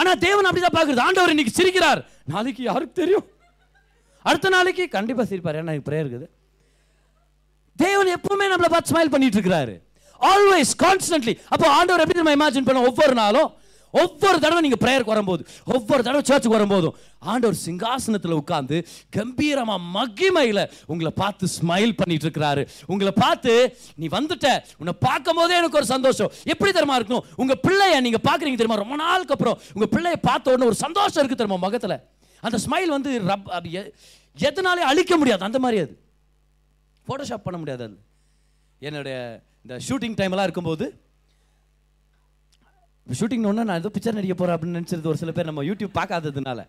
ஆனால் தேவன் அப்படிதான் பார்க்குறது. ஆண்டவர் இன்னைக்கு சிரிக்கிறார், நாளைக்கு யாருக்கு தெரியும், அடுத்த நாளைக்கு கண்டிப்பாக சிரிப்பார். ஏன்னா எனக்கு ப்ரேயர் இருக்குது. தேவன் எப்பவுமே நம்மளை பார்த்து ஸ்மைல் பண்ணிட்டு இருக்கிறாரு, ஆல்வேஸ் கான்ஸ்டன்ட்லி. அப்போ ஆண்டவர் எப்படி நம்ம இமேஜின் பண்ணோம்? ஒவ்வொரு நாளும் ஒவ்வொரு தடவை நீங்கள் ப்ரேயருக்கு வரும்போது, ஒவ்வொரு தடவை சர்ச்சுக்கு வரும்போதும் ஆண்டவர் சிங்காசனத்தில் உட்கார்ந்து கம்பீரமாக மகிமையில் உங்களை பார்த்து ஸ்மைல் பண்ணிட்டு இருக்கிறாரு. உங்களை பார்த்து நீ வந்துட்ட, உன்னை பார்க்கும் போதே எனக்கு ஒரு சந்தோஷம். எப்படி தெரியுமா இருக்கணும்? உங்கள் பிள்ளைய நீங்கள் பார்க்குறீங்க தெரியுமா, ரொம்ப நாளுக்கு அப்புறம் உங்கள் பிள்ளையை பார்த்த உடனே ஒரு சந்தோஷம் இருக்குது தெரியுமா முகத்தில். அந்த ஸ்மைல் வந்து எதனாலே அழிக்க முடியாது, அந்த மாதிரி அது ஃபோட்டோஷாப் பண்ண முடியாது. அது என்னுடைய இந்த ஷூட்டிங் டைம்லாம் இருக்கும்போது, ஷூட்டிங்னு ஒன்று நான் ஏதோ பிக்சர் நடிக்க போகிறேன் அப்படின்னு நினச்சிருது ஒரு சில பேர், நம்ம யூடியூப் பார்க்காததுனால.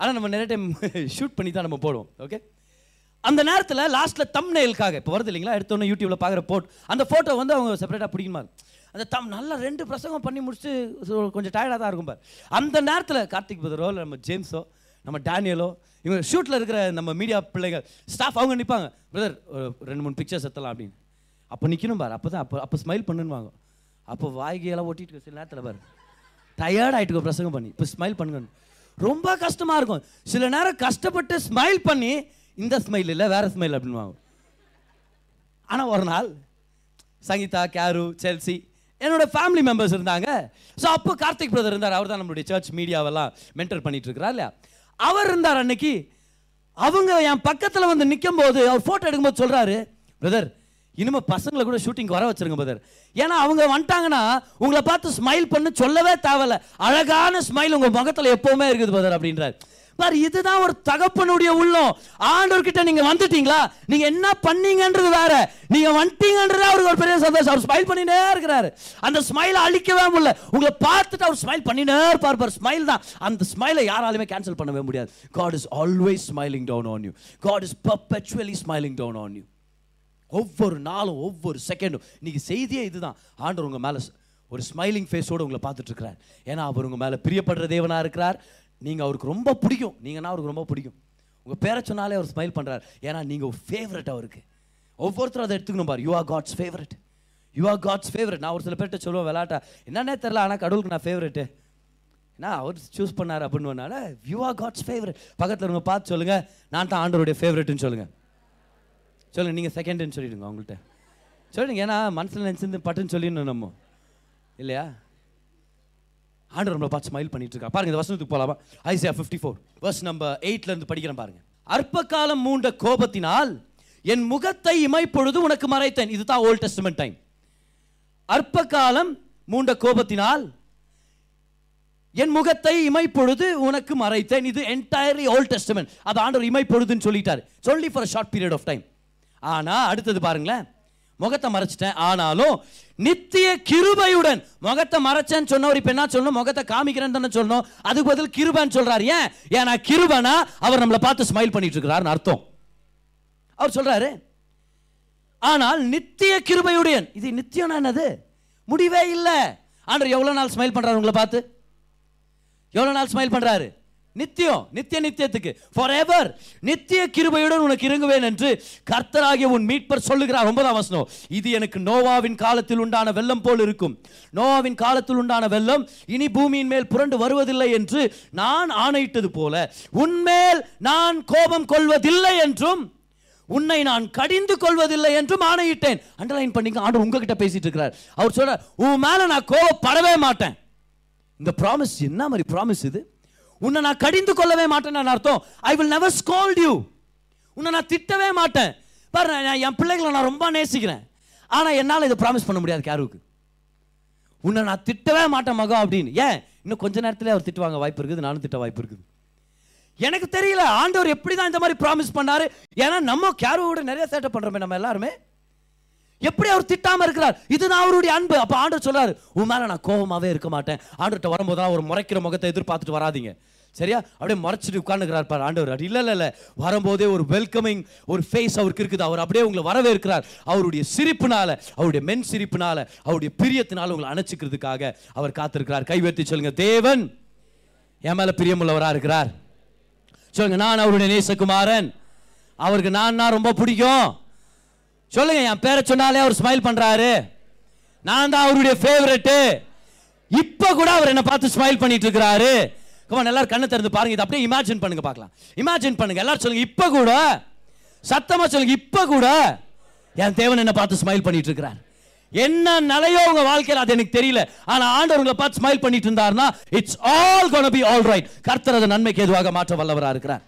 ஆனால் நம்ம நிறைய டைம் ஷூட் பண்ணி தான் நம்ம போடுவோம். ஓகே, அந்த நேரத்தில் லாஸ்ட்டில் தம்ப்நெயிலுக்காக இப்போ வருது இல்லைங்களா, எடுத்தோன்னே யூடியூப்பில் பார்க்குற போட் அந்த ஃபோட்டோ வந்து அவங்க செப்பரேட்டாக பிடிக்குமா அந்த தம். நல்லா 2 பிரசங்கம் பண்ணி முடிச்சு கொஞ்சம் டயர்டாக தான் இருக்கும் பார். அந்த நேரத்தில் கார்த்திக் பதரோ இல்லை நம்ம ஜேம்ஸோ நம்ம டேனியலோ இவங்க ஷூட்டில் இருக்கிற நம்ம மீடியா பிள்ளைகள் ஸ்டாஃப் அவங்க நிற்பாங்க, பிரதர் 2-3 பிக்சர்ஸ் எத்தலாம் அப்படின்னு. அப்போ நிற்கணும் பார், அப்போ தான் அப்போ ஸ்மைல் பண்ணுவாங்க. அப்போ வாய்கையெல்லாம் ஓட்டிகிட்டு இருக்க சில நேரத்தில் பாரு டயர்ட் ஆகிட்டு இருக்கோம் பிரசங்கம் பண்ணி. இப்போ ஸ்மைல் பண்ணுங்க, ரொம்ப கஷ்டமாக இருக்கும். சில நேரம் கஷ்டப்பட்டு ஸ்மைல் பண்ணி இந்த ஸ்மைல் இல்லை வேறு ஸ்மைல் அப்படின்வாங்க. ஆனால் ஒரு நாள் சங்கீதா, கேரு, செல்சி என்னோடய ஃபேமிலி மெம்பர்ஸ் இருந்தாங்க. ஸோ அப்போ கார்த்திக் பிரதர் இருந்தார், அவர் தான் நம்மளுடைய சர்ச் மீடியாவெல்லாம் மென்டர் பண்ணிகிட்டு இருக்கிறார் இல்லையா, அவர் இருந்தார் அன்னைக்கு. அவங்க என் பக்கத்தில் வந்து நிற்கும் போது அவர் ஃபோட்டோ எடுக்கும்போது சொல்கிறாரு, பிரதர் இனிமேல் பசங்களை கூட ஷூட்டிங்க்கு வர வச்சுருங்க பிரதர், ஏன்னா அவங்க வந்துட்டாங்கன்னா உங்களை பார்த்து ஸ்மைல் பண்ணு சொல்லவே தேவையில்ல, அழகான ஸ்மைல் உங்கள் முகத்தில் எப்போவுமே இருக்குது பிரதர் அப்படின்றார் பார். இதுதான் ஒரு தகப்பனுடைய உள்ளம். ஆண்டவர்கிட்ட நீங்கள் வந்துட்டீங்களா, நீங்கள் என்ன பண்ணீங்கன்றது வேற, நீங்கள் வந்துட்டீங்கன்றது அவருக்கு ஒரு பெரிய சந்தோஷம். அவர் ஸ்மைல் பண்ணினே இருக்கிறாரு, அந்த ஸ்மைலை அழிக்கவே முடியல. உங்களை பார்த்துட்டு அவர் ஸ்மைல் பண்ணினே இருப்பார் பார். ஸ்மைல் தான், அந்த ஸ்மைலை யாராலுமே கேன்சல் பண்ணவே முடியாது. God is always smiling down on you. God is perpetually smiling down on you. ஒவ்வொரு நாளும் ஒவ்வொரு செகண்டும். இன்னைக்கு செய்தியே இதுதான், ஆண்டவர் உங்கள் மேலே ஒரு ஸ்மைலிங் ஃபேஸோடு உங்களை பார்த்துட்டு இருக்கிறார். ஏன்னா அவர் உங்கள் மேலே பிரியப்படுற தேவனாக இருக்கிறார். நீங்கள் அவருக்கு ரொம்ப பிடிக்கும், நீங்கள்னா அவருக்கு ரொம்ப பிடிக்கும். உங்கள் பேரை சொன்னாலே அவர் ஸ்மைல் பண்ணுறார், ஏன்னா நீங்கள் ஒரு ஃபேவரட் அவருக்கு. ஒவ்வொருத்தரும் அதை எடுத்துக்கணும் பார், you are God's favourite, you are God's favourite. நான் ஒரு சில பேர்கிட்ட சொல்லுவேன் விளாட்டா, என்னன்னே தெரில, ஆனால் கடவுளுக்கு நான் ஃபேவரட்டு, ஏன்னா அவர் சூஸ் பண்ணார் அப்படின்னு. You are God's favourite. பக்கத்தில் உங்க பார்த்து சொல்லுங்கள், நான் தான் ஆண்டவருடைய ஃபேவரட்டுன்னு சொல்லுங்கள். சொல்லுங்கள், நீங்கள் செகண்டுன்னு சொல்லிவிடுங்க அவங்கள்ட்ட சொல்லிடுங்க. ஏன்னா மனசில் நினச்சிருந்து பட்டுன்னு சொல்லிடணும் நம்ம இல்லையா. ஆண்டவர் நம்மளை பார்த்து ஸ்மைல் பண்ணிட்டு இருக்கா பாருங்க. இந்த வசனத்துக்கு போகலாமா? ஐசியா 54:8 படிக்கிறேன் பாருங்க. அற்ப காலம் மூண்ட கோபத்தினால் என் முகத்தை இமைப்பொழுது உனக்கு மறைத்தேன். இதுதான் ஓல்ட் டெஸ்டமென்ட் டைம். அற்ப காலம் மூண்ட கோபத்தினால் என் முகத்தை இமைப்பொழுது உனக்கு மறைத்தேன். இது என்டையர்லி ஓல்ட் டெஸ்டமென்ட். அது ஆண்டவர் இமைப்பொழுதுன்னு சொல்லிட்டார், சொல்லி for short period of time. ஆனால் அடுத்தது பாருங்களேன், முகத்தை மறைச்சிட்டேன் ஆனாலும் நித்திய கிருபையுடன். முகத்தை மறைச்சேன்னு சொன்னவர் இப்போ என்ன சொல்லணும்? முகத்தை காமிக்கிறேன்னு தானே சொல்லணும். அதுக்கு பதில் கிருபைன்னு சொல்கிறார். ஏன்? ஏன்னா கிருபைனா அவர் நம்மளை பார்த்து ஸ்மைல் பண்ணிட்டு இருக்கிறாருன்னு அர்த்தம். அவர் சொல்கிறாரு ஆனால் நித்திய கிருபையுடன். இது நித்தியம்னா என்னது? முடிவே இல்லை. ஆண்டவர் எவ்வளோ நாள் ஸ்மைல் பண்ணுறாரு உங்களை பார்த்து? எவ்வளோ நாள் ஸ்மைல் பண்ணுறாரு? நித்தியம், நித்திய நித்தியத்துக்கு forever. நித்திய கிருபையுடன் உனக்கு இறங்குவேன் என்று கர்த்தராகிய உன் மீட்பர் சொல்லுகிறார். 9ஆம் வசனம். இது எனக்கு நோவாவின் காலத்தில் உண்டான வெள்ளம் போல் இருக்கும். நோவாவின் காலத்தில் உண்டான வெள்ளம் இனி பூமியின் மேல் புரண்டு வருவதில்லை என்று நான் ஆணையிட்டது போல உன்மேல் நான் கோபம் கொள்வதில்லை என்றும் உன்னை நான் கடிந்து கொள்வதில்லை என்றும் ஆணையிட்டேன். அண்டர்லைன் பண்ணிங்க, ஆண்டவர் உங்ககிட்ட பேசிட்டு இருக்கிறார். அவர் சொல்றார், உன் மேல நான் கோபப்படவே மாட்டேன். இந்த ப்ராமிஸ் என்ன மாதிரி ப்ராமிஸ் இது? உன்னை நான் கடிந்து கொள்ளவே மாட்டேன்னு அர்த்தம். I will never scold you. உன்னை நான் திட்டவே மாட்டேன். பாரு, என் பிள்ளைகளை நான் ரொம்ப நேசிக்கிறேன், ஆனால் என்னால் இதை ப்ராமிஸ் பண்ண முடியாது யாருக்கு. உன்னை நான் திட்டவே மாட்டேன் மகா அப்படின்னு. ஏன்? இன்னும் கொஞ்ச நேரத்தில் அவர் திட்டுவாங்க வாய்ப்பு இருக்குது, நானும் திட்ட வாய்ப்பு இருக்குது. எனக்கு தெரியல ஆண்டவர் எப்படி தான் இந்த மாதிரி ப்ராமிஸ் பண்ணாரு. ஏன்னா நம்ம கேரோட நிறைய சேட்டை பண்ணுறோமே நம்ம எல்லாருமே. எப்படி அவர் திட்டாம இருக்கிறார்? இதுதான் அவருடைய அன்பு. அப்ப ஆண்டவர் சொல்றாரு, உன் மேல நான் கோபமாவே இருக்க மாட்டேன். ஆண்டவர்கிட்ட வரும்போதெல்லாம் ஒரு முறைக்கிற முகத்தை எதிர்பார்த்துட்டு வராதிங்க, சரியா? அப்படியே மறைச்சிட்டு உட்கார்ந்துக்கிறார் பாரு ஆண்டவர். அப்படி இல்லை இல்லை இல்லை, வரும்போதே ஒரு வெல்கமிங் ஒரு ஃபேஸ் அவருக்கு இருக்குது. அவர் அப்படியே உங்களை வரவேற்கிறார். அவருடைய சிரிப்புனால, அவருடைய மென் சிரிப்புனால, அவருடைய பிரியத்தினால உங்களை அணைச்சிக்கிறதுக்காக அவர் காத்திருக்கிறார். கைவேற்றி சொல்லுங்க, தேவன் என் மேல பிரியமுள்ளவராக இருக்கிறார். சொல்லுங்க, நான் அவருடைய நேசகுமாரன், அவருக்கு நான் ரொம்ப பிடிக்கும். சொல்லுங்க, என் பேரை சொன்னாலே அவர் ஸ்மைல் பண்றாரு, நான் தான் அவருடைய ஃபேவரட்டு. இப்ப கூட அவர் என்னை பார்த்து ஸ்மைல் பண்ணிட்டு இருக்கிறாரு. கமான், எல்லாரும் கண்ணை திறந்து பாருங்க. இதை அப்படியே இமேஜின் பண்ணுங்க, பார்க்கலாம். இமேஜின் பண்ணுங்க, எல்லாரும் சொல்லுங்க, இப்ப கூட சத்தமா சொல்லுங்க, இப்ப கூட என் தேவன் என்னை பார்த்து ஸ்மைல் பண்ணிட்டு இருக்கிறார். என்ன நிலையோ உங்க வாழ்க்கையில் அது எனக்கு தெரியல, ஆனா ஆண்டவர் உங்களை பார்த்து ஸ்மைல் பண்ணிட்டு இருந்தாருன்னா it's all gonna be all right. கர்த்தர் அதை நன்மைக்கு எதுவாக மாற்ற வல்லவராக இருக்கிறார்.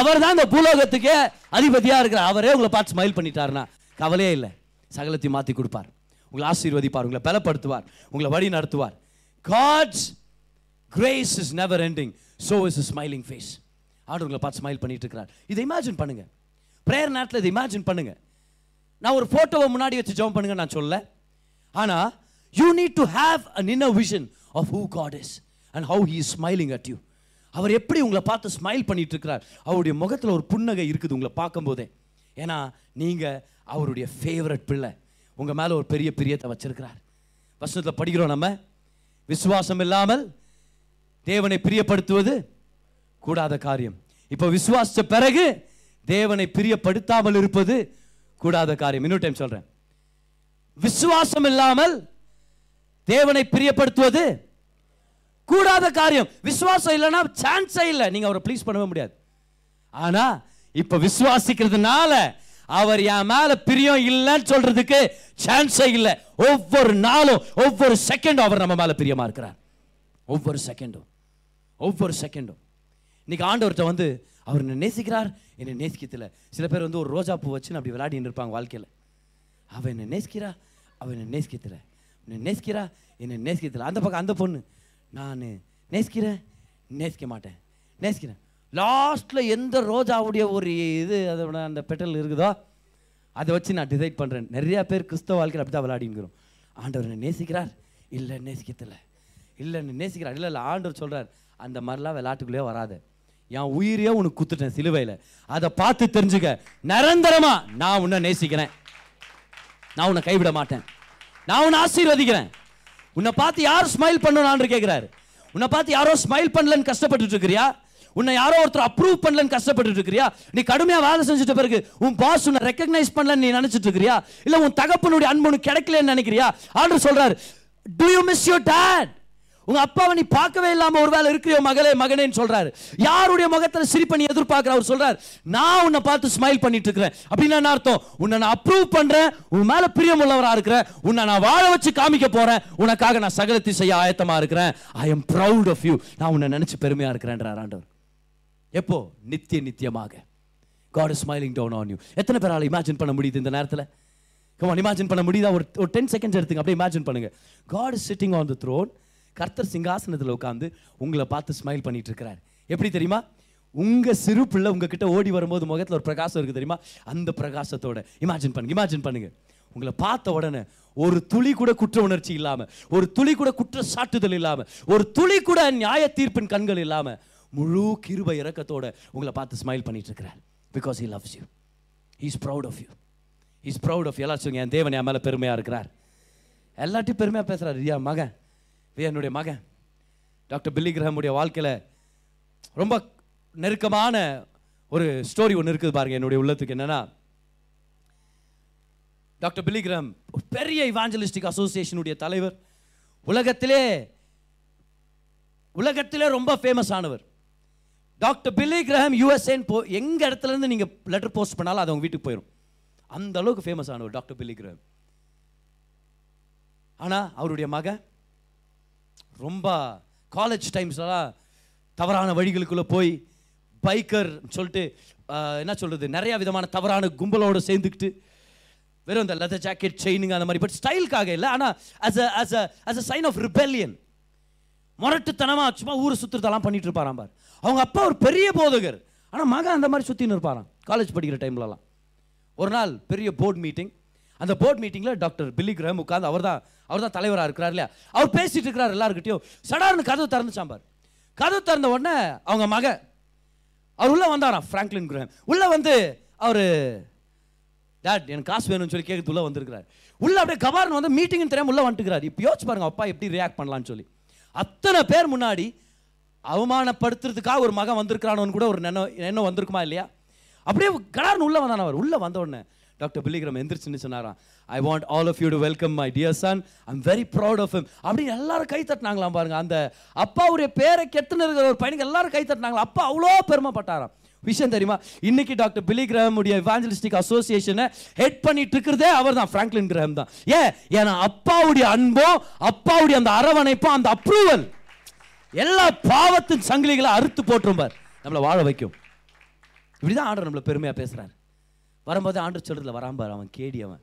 அவர் தான் இந்த பூலோகத்துக்கே அதிபதியா இருக்கிறார். அவரே உங்களை பார்த்து ஸ்மைல் பண்ணிட்டாருன்னா கவலையே இல்லை. சகலத்தை மாற்றி கொடுப்பார், உங்களை ஆசீர்வதிப்பார், உங்களை பலப்படுத்துவார், உங்களை வழி நடத்துவார். God's grace is never ending, so is his smiling face. ஆண்டவர் உங்களை பார்த்து ஸ்மைல் பண்ணிட்டு இருக்கிறார். இதை இமேஜின் பண்ணுங்க, பிரேயர் நேரத்தில் இதை இமேஜின் பண்ணுங்க. நான் ஒரு போட்டோவை முன்னாடி வச்சு ஜெபம் பண்ணுங்க நான் சொல்ல, ஆனா you need to have an inner vision of who God is and how he is smiling at you. அவர் எப்படி உங்களை பார்த்து ஸ்மைல் பண்ணிட்டு இருக்கிறார்? அவருடைய முகத்தில் ஒரு புன்னகை இருக்குது உங்களை பார்க்கும்போதே. ஏன்னா நீங்கள் அவருடைய ஃபேவரட் பிள்ளை. உங்கள் மேலே ஒரு பெரிய பிரியத்தை வச்சிருக்கிறார். வசனத்தில் படிக்கிறோம் நம்ம, விசுவாசம் இல்லாமல் தேவனை பிரியப்படுத்துவது கூடாத காரியம். இப்போ விசுவாசித்த பிறகு தேவனை பிரியப்படுத்தாமல் இருப்பது கூடாத காரியம். இன்னொரு டைம் சொல்கிறேன், விசுவாசம் இல்லாமல் தேவனை பிரியப்படுத்துவது கூடாத காரியம். விசுவாசம் இல்லைன்னா சான்ஸே இல்லை, நீங்கள் அவரை ப்ளீஸ் பண்ணவே முடியாது. ஆனால் இப்போ விசுவாசிக்கிறதுனால அவர் என் மேல பிரியம் இல்லைன்னு சொல்றதுக்கு சான்ஸே இல்லை. ஒவ்வொரு நாளும் ஒவ்வொரு செகண்டும் அவர் நம்ம மேல பிரியமா இருக்கிறார். ஒவ்வொரு செகண்டும் ஒவ்வொரு செகண்டும். இன்னைக்கு ஆண்டவர்கிட்ட வந்து அவர் என்னை நேசிக்கிறார், என்னை நேசிக்கல. சில பேர் வந்து ஒரு ரோஜா பூ வச்சுன்னு அப்படி விளையாடின்னு இருப்பாங்க வாழ்க்கையில். அவன் என்னை நேசிக்கிறா, அவன் என்னை நேசிக்கல, என்னை நேசிக்கிறா, என்னை நேசிக்கல. அந்த பக்கம் அந்த பொண்ணு, நான் நேசிக்கிறேன், நேசிக்க மாட்டேன், நேசிக்கிறேன். லாஸ்ட்டில் எந்த ரோஜாவுடைய ஒரு இது அதோட அந்த பெட்டல் இருக்குதோ அதை வச்சு நான் டிசைட் பண்ணுறேன். நிறையா பேர் கிறிஸ்தவ வாழ்க்கையில் அப்படி தான் விளையாடிங்கிறோம். ஆண்டவர் என்னை நேசிக்கிறார், இல்லை நேசிக்கத்தில்லை, இல்லை என்னை நேசிக்கிறார், இல்லை இல்லை. ஆண்டவர் சொல்கிறார், அந்த மாதிரிலாம் விளையாட்டுக்குள்ளேயே வராது. என் உயிரையே உனக்கு குத்துட்டேன் சிலுவையில், அதை பார்த்து தெரிஞ்சுக்க. நிரந்தரமாக நான் உன்னை நேசிக்கிறேன், நான் உன்னை கைவிட மாட்டேன், நான் உன்னை ஆசீர்வதிக்கிறேன். உன்னை பார்த்து யார் ஸ்மைல் பண்ணணும் ஆண்டவர் கேட்குறாரு. உன்னை பார்த்து யாரோ ஸ்மைல் பண்ணலன்னு கஷ்டப்பட்டுட்டு இருக்கிறியா? உன்னை யாரோ ஒருத்தர் அப்ரூவ் பண்ணலன்னு கஷ்டப்பட்டு இருக்கிறியா? நீ கடுமையாக வேலை செஞ்சுட்ட பிறகு உன் பாஸ் உன்னை ரெக்கக்னைஸ் பண்ணலன்னு நீ நினைச்சிட்டு இருக்கிறியா? இல்லை உன் தகப்பனுடைய அன்பு உனக்கு கிடைக்கலன்னு நினைக்கிறியா? ஆண்டவர் சொல்றாரு, do you miss your dad? உங்க அப்பாவை நீ பார்க்கவே இல்லாமல் ஒருவேளை இருக்கிறியோ மகளே, மகனேன்னு சொல்றாரு. யாருடைய முகத்தில் சிரிப்பை நீ எதிர்பார்க்கிற? அவர் சொல்றாரு, நான் உன்னை பார்த்து ஸ்மைல் பண்ணிட்டு இருக்கிறேன். அப்படின்னு என்ன அர்த்தம்? உன்னை நான் அப்ரூவ் பண்றேன், உன் மேல பிரியமுள்ளவராக இருக்கிறேன், உன்னை நான் வாழ வச்சு காமிக்க போறேன், உனக்காக நான் சகலத்தை செய்ய ஆயத்தமா இருக்கிறேன். I am proud of you. நான் உன்னை நினைச்சு பெருமையா இருக்கிறேன்றார் ஆண்டவர். எப்போ? நித்திய நித்தியமாக. God is smiling down on you. எத்தனை பேரால் இமேஜின் பண்ண முடியுது இந்த நேரத்தில்? Come on, இமேஜின் பண்ண முடியுதா? ஒரு 10 seconds எடுத்துங்க, அப்படியே இமேஜின் பண்ணுங்க. God is sitting on the throne. கர்த்தர் சிங்காசனத்தில் உட்கார்ந்து உங்களை பார்த்து ஸ்மைல் பண்ணிட்டு இருக்கிறார். எப்படி தெரியுமா? உங்க சிறு பிள்ளை உங்ககிட்ட ஓடி வரும்போது முகத்தில் ஒரு பிரகாசம் இருக்கு தெரியுமா? அந்த பிரகாசத்தோட இமேஜின் பண்ணுங்க, இமேஜின் பண்ணுங்க. உங்களை பார்த்த உடனே ஒரு துளி கூட குற்ற உணர்ச்சி இல்லாமல், ஒரு துளி கூட குற்ற சாட்டுதல் இல்லாமல், ஒரு துளி கூட நியாய தீர்ப்பின் கண்கள் இல்லாமல், முழு கிருபை இரக்கத்தோட உங்களை பார்த்து ஸ்மைல் பண்ணிட்டு இருக்கிறார். Because he loves you, he is proud of you, he is proud of you. எல்லாரும் சொல்லுங்க, என் தேவன் என் மேலே பெருமையாக இருக்கிறார். எல்லாத்தையும் பெருமையாக பேசுகிறார். ரியா மகன், ரியா என்னுடைய மகன், டாக்டர் பில்லி கிரஹாமுடைய வாழ்க்கையில் ரொம்ப நெருக்கமான ஒரு ஸ்டோரி ஒன்று இருக்குது பாருங்கள் என்னுடைய உள்ளத்துக்கு. என்னென்னா, டாக்டர் பில்லி கிரஹாம் ஒரு பெரிய இவாஞ்சலிஸ்டிக் அசோசியேஷனுடைய தலைவர், உலகத்திலே ரொம்ப ஃபேமஸ் ஆனவர். டாக்டர் பில்லி கிரஹாம் யூஎஸ்ஏன்னு எங்கள் இடத்துலேருந்து நீங்கள் லெட்டர் போஸ்ட் பண்ணாலும் அது அவங்க வீட்டுக்கு போயிடும். அந்த அளவுக்கு ஃபேமஸ் ஆனவர் டாக்டர் பில்லி கிரஹாம். ஆனால் அவருடைய மகன் ரொம்ப காலேஜ் டைம்ஸ்லாம் தவறான வழிகளுக்குள்ளே போய் பைக்கர் சொல்லிட்டு என்ன சொல்கிறது, நிறையா விதமான தவறான கும்பலோடு சேர்ந்துக்கிட்டு, வெறும் இந்த லெதர் ஜாக்கெட் செயினுங்க அந்த மாதிரி, பட் ஸ்டைலுக்காக இல்லை, ஆனால் as a sign of rebellion, முரட்டுத்தனமாக சும்மா ஊரை சுற்றுறதெல்லாம் பண்ணிட்டு இருப்பாராம் பார். அவங்க அப்பா ஒரு பெரிய போதகர், ஆனால் மகன் அந்த மாதிரி சுற்றின்னு இருப்பாராம் காலேஜ் படிக்கிற டைம்லலாம். ஒரு நாள் பெரிய போர்ட் மீட்டிங், அந்த போர்ட் மீட்டிங்கில் டாக்டர் பில்லி கிரஹாம் உட்காந்து அவர் தான் தலைவராக இருக்கிறார் இல்லையா, அவர் பேசிகிட்டு இருக்கிறார் எல்லாருக்கிட்டையும். சடார்னு கதவு திறந்துச்சாம்பார். கதவு திறந்த உடனே அவங்க மக அவர் உள்ளே வந்தாராம், ஃப்ராங்க்லின் கிரஹாம் உள்ளே வந்து அவர் டாட் எனக்கு காசு வேணும்னு சொல்லி கேட்குறது உள்ளே வந்திருக்கிறார். உள்ளே அப்படியே கபார்னு வந்து மீட்டிங்னு தெரியாமல் உள்ளே வந்துட்டுக்கிறார். இப்போ யோசிச்சு பாருங்க அப்பா எப்படி ரியாக்ட் பண்ணலான்னு சொல்லி. அத்தனை பேர் முன்னாடி அவமானப்படுத்துறதுக்காக ஒரு மகன் வந்திருக்கிறானு கூட ஒரு எண்ணம் வந்திருக்குமா இல்லையா? அப்படியே கடார்னு உள்ளே வந்தானே அவர். உள்ளே வந்த உடனே டாக்டர் பில்லி கிரஹாம் எந்திரிச்சுன்னு சொன்னாராம், I want all of you to welcome my dear son, I am very proud of him. அப்படின்னு எல்லாரும் கை தட்டினாங்களாம் பாருங்கள். அந்த அப்பாவுடைய பேரை கெட்டுன்னு இருக்கிற ஒரு பையனுக்கு எல்லாரும் கை தட்டினாங்களாம். அப்பா அவ்வளோ பெருமைப்பட்டாராம். விஷயம் தெரியுமா, இன்னைக்கு டாக்டர் பில்லி கிரஹாம் உடைய இவாஞ்சலிஸ்டிக் அசோசியேஷனை ஹெட் பண்ணிட்டு இருக்கிறதே அவர் தான், ஃப்ராங்க்லின் கிரஹாம் தான். ஏன்னா அப்பாவுடைய அன்பும் அப்பாவுடைய அந்த அரவணைப்பும் அந்த அப்ரூவல் எல்லா பாவத்தின் சங்கிலிகளை அறுத்து போட்டுருப்பார், நம்மளை வாழ வைக்கும். இப்படிதான் ஆண்டவர் நம்மளை பெருமையாக பேசுகிறார். வரும்போது ஆண்டவர் சொல்றதுல வராம்பார், அவன் கேடி அவன்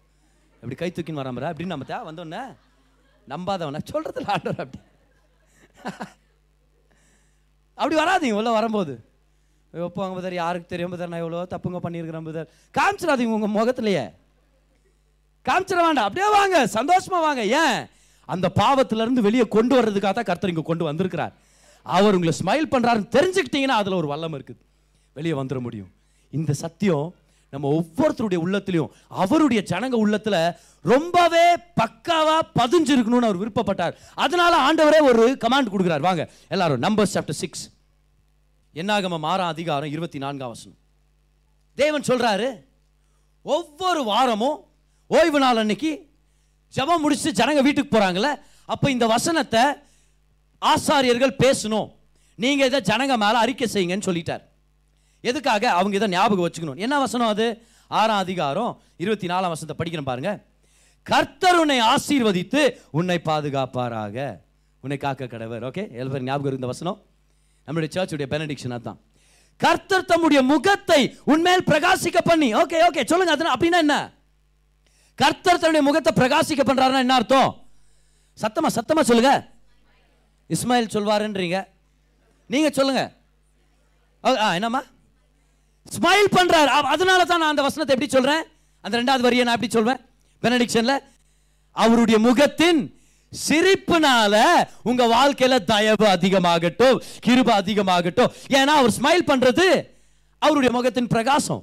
இப்படி கை தூக்கின்னு வராம்பார் அப்படின்னு நம்ம வந்தோன்னே நம்பாதவன சொல்றதுல ஆண்டவர் அப்படி வராதிங்க. உள்ள வரும்போது வைப்பாங்க பதர், யாருக்கு தெரியும் பதர், நான் எவ்வளோ தப்புங்க பண்ணியிருக்கிறேன் பதர். காமிச்சிடாதீங்க, உங்கள் முகத்துலையே காமிச்சிட வேண்டாம், அப்படியே வாங்க சந்தோஷமா வாங்க. ஏன், அந்த பாவத்திலேருந்து வெளியே கொண்டு வர்றதுக்காக தான் கர்த்தர் இங்கே கொண்டு வந்திருக்கிறார். அவர் உங்களை ஸ்மைல் பண்ணுறாருன்னு தெரிஞ்சுக்கிட்டீங்கன்னா அதில் ஒரு வல்லம் இருக்குது, வெளியே வந்துட முடியும். இந்த சத்தியம் நம்ம ஒவ்வொருத்தருடைய உள்ளத்துலையும் அவருடைய ஜனங்க உள்ளத்தில் ரொம்பவே பக்காவாக பதிஞ்சிருக்கணும்னு அவர் விருப்பப்பட்டார். அதனால ஆண்டவரே ஒரு கமாண்ட் கொடுக்குறார். வாங்க எல்லாரும் நம்பர்ஸ் சாப்டர் 6 என்னாகமம் 6:24. தேவன் சொல்றாரு, ஒவ்வொரு வாரமும் ஓய்வு நாள் அன்னைக்கு ஜெபம் முடிச்சு ஜனங்க வீட்டுக்கு போறாங்கல்ல, அப்ப இந்த வசனத்தை ஆசாரியர்கள் பேசணும், நீங்க இதை ஜனங்க மேல அறிக்கை செய்யுங்கன்னு சொல்லிட்டார். எதுக்காக? அவங்க இதை ஞாபகம் வச்சுக்கணும். என்ன வசனம் அது? 6:24 படிக்கிறேன் பாருங்க. கர்த்தர் உன்னை ஆசீர்வதித்து உன்னை பாதுகாப்பாராக, உன்னை காக்க கடவர். ஓகே, எல்லாரும் ஞாபகம் இருந்த வசனம் நம்மளுடைய சர்ச்சுடைய பெனடிக்ஷன் தான். கர்த்தர் தம்முடைய முகத்தை உன்மேல் பிரகாசிக்க பண்ணி. ஓகே ஓகே சொல்லுங்க, அது அப்படின்னா என்ன? கர்த்தர் தன்னுடைய முகத்தை பிரகாசிக்க பண்றாருன்னா என்ன அர்த்தம்? சத்தமா சத்தமா சொல்லுங்க. இஸ்மாயில் சொல்வாருன்றீங்க, நீங்க சொல்லுங்க. என்னம்மா? ஸ்மைல் பண்றாரு. அதனால தான் நான் அந்த வசனத்தை எப்படி சொல்றேன், அந்த ரெண்டாவது வரியை நான் எப்படி சொல்வேன் பெனடிக்ஷன்ல, அவருடைய முகத்தின் சிரிப்புனால உங்க வாழ்க்கையில தயவு அதிகமாகட்டும், கிருபை அதிகமாகட்டும். ஏன்னா அவர் ஸ்மைல் பண்றது அவருடைய முகத்தின் பிரகாசம்.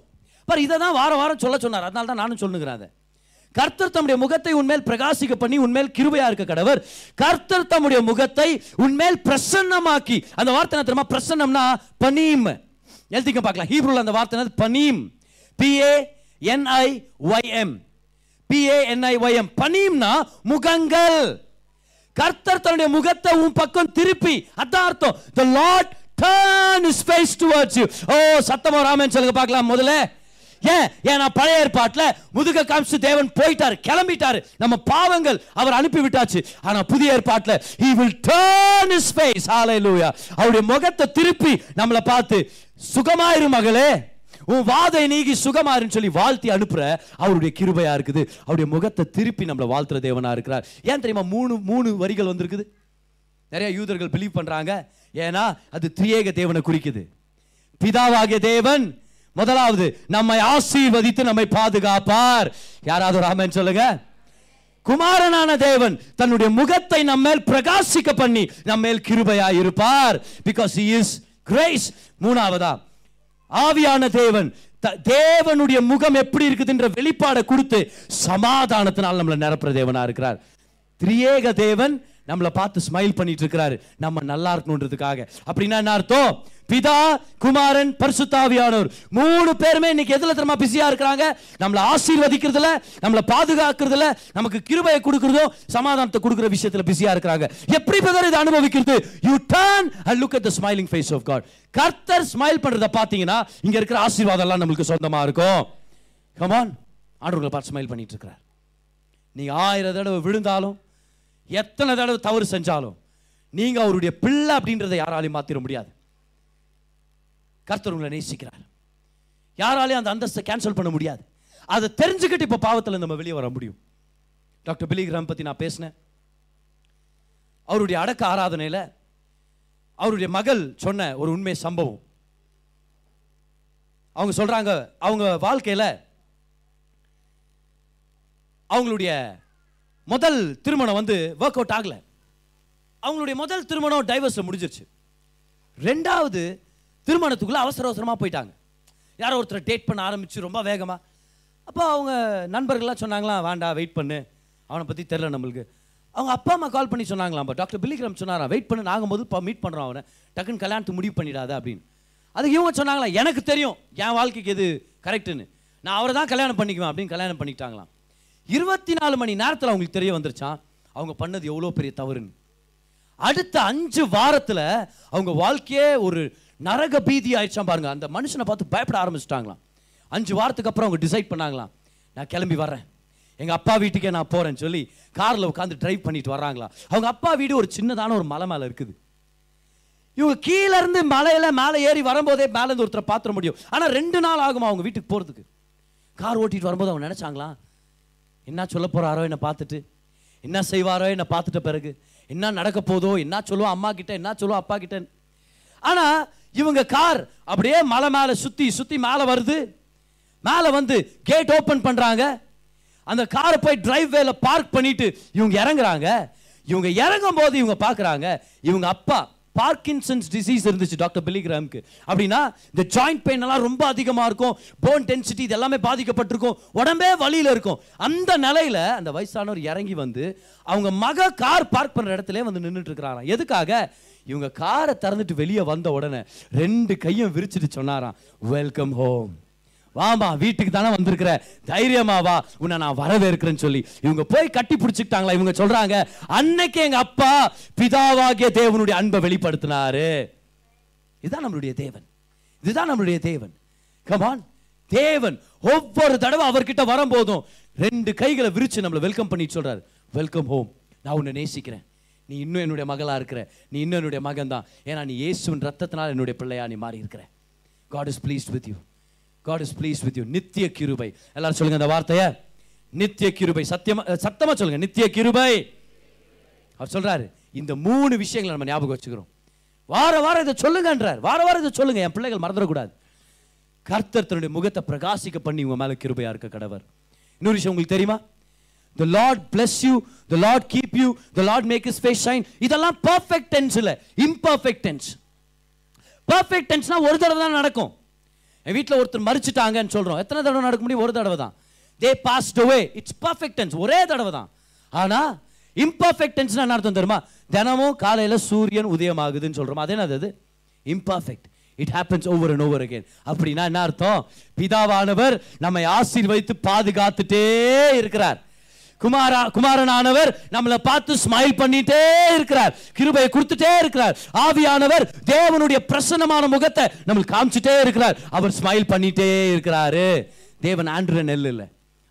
இதை தான் வாரம் வாரம் சொல்ல சொன்னார், அதனால தான் நானும் சொல்லுங்கிறேன். கர்த்தர் தம்முடைய முகத்தை உன்மேல் பிரகாசிக்க பண்ணி உன்மேல் கிருபையா இருக்க கடவர். கர்த்தர் தம்முடைய முகத்தை உன்மேல் பிரசன்னமாக்கி, அந்த வார்த்தை தெரியுமா பிரசன்னம்னா பனீம். எழுதிக்க பார்க்கலாம் ஹீப்ரூல அந்த வார்த்தை பனீம், PANIYM, PANIYM. பனீம்னா முகங்கள். கர்த்தர் தன்னுடைய முகத்தை உன் பக்கம் திருப்பி, அதான் அர்த்தம். The Lord turn his face towards you. ஓ சத்தமா ராமன் சொல்லுங்க பார்க்கலாம் முதல்ல. ஏன் பழைய ஏற்பாட்டில் முதுக காமிச்சு தேவன் போயிட்டார், கிளம்பிட்டார், நம்ம பாவங்கள் அவர் அனுப்பி விட்டாச்சு. ஆனா புதிய ஏற்பாட்டில் he will turn his face, hallelujah, அவருடைய முகத்தை திருப்பி நம்மளை பார்த்து சுகமாயிரு மகளே, உன் வாதை நீங்கி சுகமாயிருன்னு சொல்லி வாழ்த்தி அனுப்புற அவருடைய கிருபையா இருக்குது. அவருடைய முகத்தை திருப்பி நம்மளை வாழ்த்துற தேவனா இருக்கிறார். ஏன் தெரியுமா, மூணு வரிகள் வந்திருக்குது. நிறைய யூதர்கள் பிலீவ் பண்றாங்க, ஏன்னா அது திரியேக தேவனை குறிக்குது. பிதாவாகிய தேவன் முதலாவது நம்மை ஆசீர்வதித்து நம்மை பாதுகாப்பார். யாராவது ராமன் சொல்லுங்க. குமாரனான தேவன் தன்னுடைய முகத்தை நம்மேல் பிரகாசிக்க பண்ணி நம்மேல் கிருபையா இருப்பார், because he is grace. மூணாவதா ஆவியான தேவன் தேவனுடைய முகம் எப்படி இருக்குதுன்ற வெளிப்பாடை கொடுத்து சமாதானத்தினால் நம்மளை நிரப்புற தேவனா இருக்கிறார். திரியேக தேவன் நம்மளை பார்த்து ஸ்மைல் பண்ணிட்டு இருக்கிறாரு, நம்ம நல்லா இருக்கணும்ன்றதுக்காக. அப்படின்னா என்ன அர்த்தம்? பிதா, குமாரன், பரிசுத்த ஆவியானவர் மூணு பேருமே இன்னைக்கு எதுல தெரியுமா பிஸியா இருக்கிறாங்க? நம்மளை ஆசீர்வதிக்கிறதுல, நம்மளை பாதுகாக்கிறதுல, நமக்கு கிருபையை கொடுக்கறதும் சமாதானத்தை கொடுக்குற விஷயத்துல பிஸியா இருக்கிறாங்க. எப்படி பிரதர் இதை அனுபவிக்கிறது? You turn and look at the smiling face of God. கர்த்தர் ஸ்மைல் பண்றதை பாத்தீங்கன்னா இங்க இருக்கிற ஆசீர்வாதம் எல்லாம் நம்மளுக்கு சொந்தமா இருக்கும். கம் ஆன், ஆண்டவர்களை பார்த்து ஸ்மைல் பண்ணிட்டு இருக்கிறார். நீங்க 1000 தடவை விழுந்தாலும், எத்தனை தடவை தவறு செஞ்சாலும், நீங்க அவருடைய பிள்ளை அப்படின்றத யாராலையும் மாத்திர முடியாது. கர்த்தர் உங்களை நேசிக்கிறார், யாராலையும் அந்த அந்தஸ்தை கேன்சல் பண்ண முடியாது. அதை தெரிஞ்சுக்கிட்டு இப்போ பாவத்தில் நம்ம வெளியே வர முடியும். டாக்டர் பில்லி கிரஹாம் பற்றி நான் பேசினேன். அவருடைய அடக்க ஆராதனையில் அவருடைய மகள் சொன்ன ஒரு உண்மை சம்பவம். அவங்க சொல்றாங்க, அவங்க வாழ்க்கையில் அவங்களுடைய முதல் திருமணம் வந்து ஒர்க் அவுட் ஆகலை. அவங்களுடைய முதல் திருமணம் டைவர்ஸில் முடிஞ்சிருச்சு. ரெண்டாவது திருமணத்துக்குள்ளே அவசர அவசரமாக போயிட்டாங்க. யாரோ ஒருத்தரை டேட் பண்ண ஆரம்பிச்சு ரொம்ப வேகமாக. அப்போ அவங்க நண்பர்கள்லாம் சொன்னாங்களாம், வேண்டா வெயிட் பண்ணு, அவனை பற்றி தெரில நம்மளுக்கு. அவங்க அப்பா அம்மா கால் பண்ணி சொன்னாங்களாம், அப்போ டாக்டர் பில்லி கிராம் சொன்னாராம், வெயிட் பண்ணு, நாங்கள் போது இப்போ மீட் பண்ணுறோம், அவனை டக்குன்னு கல்யாணத்துக்கு முடிவு பண்ணிடாத அப்படின்னு. அதுக்கு இவங்க சொன்னாங்களா, எனக்கு தெரியும் என் வாழ்க்கைக்கு எது கரெக்டுன்னு, நான் அவரை தான் கல்யாணம் பண்ணிக்குவேன் அப்படின்னு கல்யாணம் பண்ணிக்கிட்டாங்களாம். 24 மணி நேரத்தில் அவங்களுக்கு தெரிய வந்துருச்சான் அவங்க பண்ணது எவ்வளோ பெரிய தவறுன்னு. அடுத்த 5 வாரத்தில் அவங்க வாழ்க்கையே ஒரு நரக பீதி ஆயிடுச்சான் பாருங்கள். அந்த மனுஷனை பார்த்து பயப்பட ஆரம்பிச்சிட்டாங்களாம். 5 வாரத்துக்கு அப்புறம் அவங்க டிசைட் பண்ணாங்களாம், நான் கிளம்பி வர்றேன், எங்கள் அப்பா வீட்டுக்கே நான் போகிறேன்னு சொல்லி காரில் உட்காந்து டிரைவ் பண்ணிட்டு வர்றாங்களாம். அவங்க அப்பா வீடு ஒரு சின்னதான ஒரு மலை மேலே இருக்குது. இவங்க கீழேருந்து மலையில் மேலே ஏறி வரும்போதே மேலேருந்து ஒருத்தரை பார்த்துட முடியும். ஆனால் 2 நாள் ஆகுமா அவங்க வீட்டுக்கு போகிறதுக்கு. கார் ஓட்டிகிட்டு வரும்போது அவங்க நினச்சாங்களாம், என்ன சொல்ல போகிறாரோ என்னை பார்த்துட்டு, என்ன செய்வாரோ என்னை பார்த்துட்ட பிறகு, என்ன நடக்க போதோ, என்ன சொல்லுவோம் அம்மா கிட்ட, என்ன சொல்லுவோம் அப்பா கிட்ட. ஆனால் இவங்க கார் அப்படியே மலை மேலே சுற்றி சுற்றி மேலே வருது. மேலே வந்து கேட் ஓப்பன் பண்ணுறாங்க. அந்த காரை போய் டிரைவ்வேல பார்க் பண்ணிட்டு இவங்க இறங்குறாங்க. இவங்க இறங்கும் போது இவங்க பார்க்குறாங்க, இவங்க அப்பா பார்க்கின்சன்ஸ் டிசீஸ் இருந்துச்சு டாக்டர் பில்லி கிராம்க்கு. அப்படின்னா இந்த ஜாயிண்ட் பெயின் எல்லாம் ரொம்ப அதிகமாக இருக்கும், போன் டென்சிட்டி இது எல்லாமே பாதிக்கப்பட்டிருக்கும், உடம்பே வலியில் இருக்கும். அந்த நிலையில் அந்த வயசானவர் இறங்கி வந்து அவங்க மக கார் பார்க் பண்ணுற இடத்துல வந்து நின்றுட்டு இருக்கிறாராம். எதுக்காக? இவங்க காரை திறந்துட்டு வெளியே வந்த உடனே 2 கையும் விரிச்சிட்டு சொன்னாராம், வெல்கம் ஹோம், வாமா வீட்டுக்கு தானே வந்திருக்கிற, தைரியமா வா, உன்னை நான் வரவேற்கிறேன்னு சொல்லி இவங்க போய் கட்டி பிடிச்சிட்டாங்களா. இவங்க சொல்றாங்க, அன்னைக்கு எங்க அப்பா பிதாவாகிய தேவனுடைய அன்பை வெளிப்படுத்தினாரு. இதுதான் நம்மளுடைய தேவன், இதுதான் நம்மளுடைய தேவன். கமான், தேவன் ஒவ்வொரு தடவை அவர்கிட்ட வரும்போதும் 2 கைகளை விரிச்சு நம்மளை வெல்கம் பண்ணிட்டு சொல்றாரு, வெல்கம் ஹோம், நான் உன்னை நேசிக்கிறேன், நீ இன்னும் என்னுடைய மகளா இருக்கிற, நீ இன்னும் என்னுடைய மகன் தான், ஏன்னா நீ இயேசுவின் ரத்தத்தினால் என்னுடைய பிள்ளையா நீ மாறி இருக்கிற. God is pleased with you, God is pleased with you. நித்திய கிருபை. எல்லாரும் சொல்லுங்க அந்த வார்த்தையை, நித்திய கிருபை. சத்தியமா சத்தமா சொல்லுங்க, நித்திய கிருபை. அவர் சொல்றாரு, இந்த 3 விஷயங்களை நம்ம ஞாபகம் வச்சுக்கிறோம். வார வாரம் இதை சொல்லுங்கன்றார். வார வாரம் இதை சொல்லுங்க, என் பிள்ளைகள் மறந்துடக்கூடாது. கர்த்தர் தன்னுடைய முகத்தை பிரகாசிக்க பண்ணி உங்க மேல கிருபையா இருக்க கடவர். இன்னொரு விஷயம் உங்களுக்கு தெரியுமா? The Lord bless you, the Lord keep you, the Lord make his face shine. இதெல்லாம் perfect tense இல்ல, imperfect tense. Perfect tenseனா ஒரு தடவை தான் நடக்கும். என் வீட்டில் ஒருத்தர் மறிச்சிட்டாங்கன்னு சொல்கிறோம். எத்தனை தடவை நடக்க முடியும்? ஒரு தடவை தான். They passed away, it's perfect tense, ஒரே தடவை தான். ஆனால் இம்பர்ஃபெக்ட் டென்ஸ்னா என்ன அர்த்தம் தெரியுமா? தினமும் காலையில் சூரியன் உதயமாகுதுன்னு சொல்கிறோம். அது என்னது? அது imperfect. It happens over and over again. அப்படின்னா என்ன அர்த்தம்? பிதாவானவர் நம்மை ஆசீர்வதித்து பாதுகாத்துட்டே இருக்கிறார். குமாரனானவர் நம்மளை பார்த்து ஸ்மைல் பண்ணிட்டே இருக்கிறார், கிருபையை கொடுத்துட்டே இருக்கிறார். ஆவியானவர் தேவனுடைய பிரசன்னமான முகத்தை நம்மளுக்கு காமிச்சுட்டே இருக்கிறார், அவர் ஸ்மைல் பண்ணிட்டே இருக்கிறாரு. தேவன் ஆண்ட்ரே நெல் இல்லை,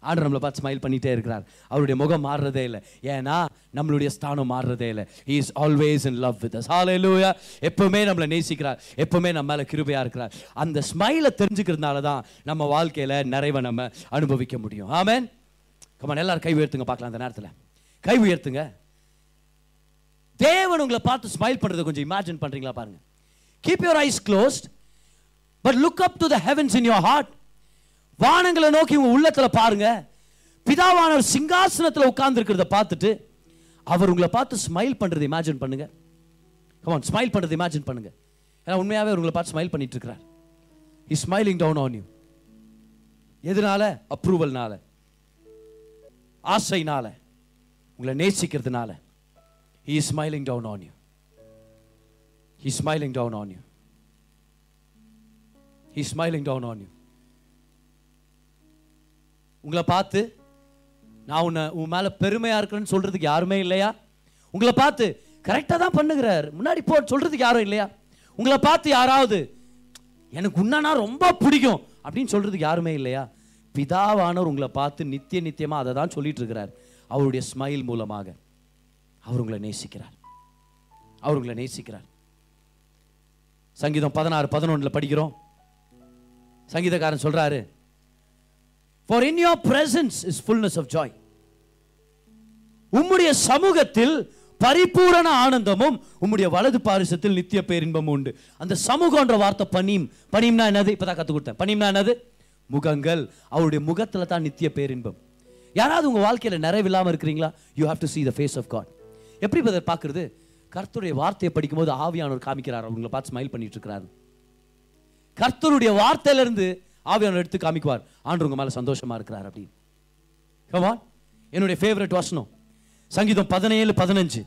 ஆண்டவர் நம்மளை பார்த்து ஸ்மைல் பண்ணிட்டே இருக்கிறார். அவருடைய முகம் மாறுறதே இல்லை, ஏன்னா நம்மளுடைய ஸ்தானம் மாறுறதே இல்லை. He is always in love with us. Hallelujah. எப்பவுமே நம்மளை நேசிக்கிறார், எப்பவுமே நம்ம மேலே கிருபையாக இருக்கிறார். அந்த ஸ்மைலை தெரிஞ்சுக்கிறதுனால தான் நம்ம வாழ்க்கையில் நிறைவை நம்ம அனுபவிக்க முடியும். ஆமென். கமான், எல்லாரும் கை உயர்த்துங்க பார்க்கலாம். அந்த நேரத்தில் கை உயர்த்துங்க. தேவன் உங்களை பார்த்து ஸ்மைல் பண்ணுறது கொஞ்சம் இமேஜின் பண்ணுறீங்களா பாருங்க. Keep your eyes closed but look up to the heavens in your heart. வானங்களை நோக்கி உங்கள் உள்ளத்தில் பாருங்க. பிதாவானவர் சிங்காசனத்தில் உட்கார்ந்துருக்கிறத பார்த்துட்டு அவர் உங்களை பார்த்து ஸ்மைல் பண்ணுறது இமேஜின் பண்ணுங்க. கமான், ஸ்மைல் பண்ணுறது இமேஜின் பண்ணுங்க. ஏன்னா உண்மையாகவே உங்களை பார்த்து ஸ்மைல் பண்ணிட்டு இருக்கிறார். He smiling down on you. எதனால? அப்ரூவல்னால, ஆசைனால, உங்களை நேசிக்கிறதுனால. He is smiling down on you. He is smiling down on you. He is smiling down on you. உங்களை பார்த்து நான் உன் மேலே பெருமையாக இருக்கிறேன்னு சொல்கிறதுக்கு யாருமே இல்லையா? உங்களை பார்த்து கரெக்டாக தான் பண்ணுகிறார், முன்னாடி போ சொல்கிறதுக்கு யாரும் இல்லையா? உங்களை பார்த்து யாராவது எனக்கு உன்னா ரொம்ப பிடிக்கும் அப்படின்னு சொல்கிறதுக்கு யாருமே இல்லையா? பிதாவானவர் உங்களை பார்த்து நித்திய நித்தியமாக அதை தான் சொல்லிட்டு இருக்கிறார். அவருடைய ஸ்மைல் மூலமாக அவர் உங்களை நேசிக்கிறார், அவர் உங்களை நேசிக்கிறார். சங்கீதம் 16:11 படிக்கிறோம். சங்கீதக்காரன் சொல்றாரு, For in your presence is fullness of joy. உம்முடைய சமூகத்தில் பரிபூரண ஆனந்தமும் உம்முடைய வலது பாரிசத்தில் நித்திய பேரின்பமும் உண்டு. அந்த சமூகம்ன்ற வார்த்தை பனிம். பனிம்னா என்னது? இப்பதான் கத்து கொடுத்தேன். பனிம்னா என்னது? முகங்கள். அவருடைய முகத்தில் தான் நித்திய பேரின்பம். யாராவது உங்கள் வாழ்க்கையில் நிறைவில்லாமல் இருக்கிறீங்களா? You have to see the face of God. எப்படி பதர் பார்க்குறது? கர்த்தருடைய வார்த்தையை படிக்கும்போது ஆவியானவர் காமிக்கிறார், அவங்களை பார்த்து ஸ்மைல் பண்ணிட்டு இருக்கிறாரு. கர்த்தருடைய வார்த்தையிலிருந்து ஆவியானவர் எடுத்து காமிக்குவார், ஆண்டவர் உங்கள் மேலே சந்தோஷமா இருக்கிறார் அப்படின்னு. Come on. என்னுடைய ஃபேவரட் வசனம் சங்கீதம் 17:15,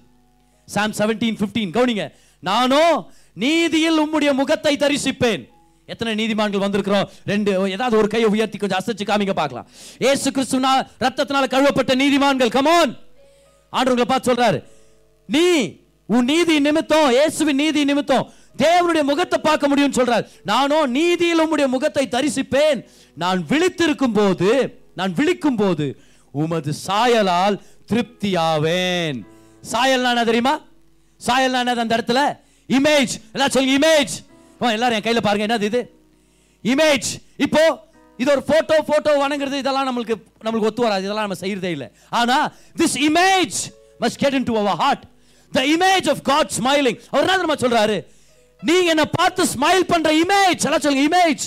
சாம் 17:15. கவனிங்க, நானோ நீதியில் உம்முடைய முகத்தை தரிசிப்பேன். எத்தனை நீதிமான்கள் வந்திருக்கிறோம்? ரெண்டு, ஏதாவது ஒரு கையை உயர்த்தி கொஞ்சம் அசைச்சு காமிங்க பார்க்கலாம். இயேசு கிறிஸ்துவின் ரத்தத்தினால கழுவப்பட்ட நீதிமான்கள். கமான், ஆண்டவர்களை பார்த்து சொல்றாரு, நீ உன் நீதி நிமித்தம், இயேசுவின் நீதி நிமித்தம் தேவனுடைய முகத்தை பார்க்க முடியும் சொல்றாரு. நானோ நீதியில் உம்முடைய முகத்தை தரிசிப்பேன், நான் விழிக்கும் போது உமது சாயலால் திருப்தியாவேன். சாயல்னா தெரியுமா? சாயல்னா அந்த இடத்துல இமேஜ். எல்லாரும் சொல்லுங்க இமேஜ். எல்லாரும் என் கையில் பாருங்க, என்னது இது? இமேஜ். இப்போ இது ஒரு போட்டோ, போட்டோ வணங்குறது, இதெல்லாம் நம்மளுக்கு ஒத்து வராது, இதெல்லாம் நம்ம செய்யறதே இல்லை. ஆனா this image must get into our heart, the image of God smiling. அவர் என்ன தெரியுமா சொல்றாரு? நீங்க என்ன பார்த்து ஸ்மைல் பண்ற இமேஜ், எல்லாரும் சொல்லுங்க இமேஜ்,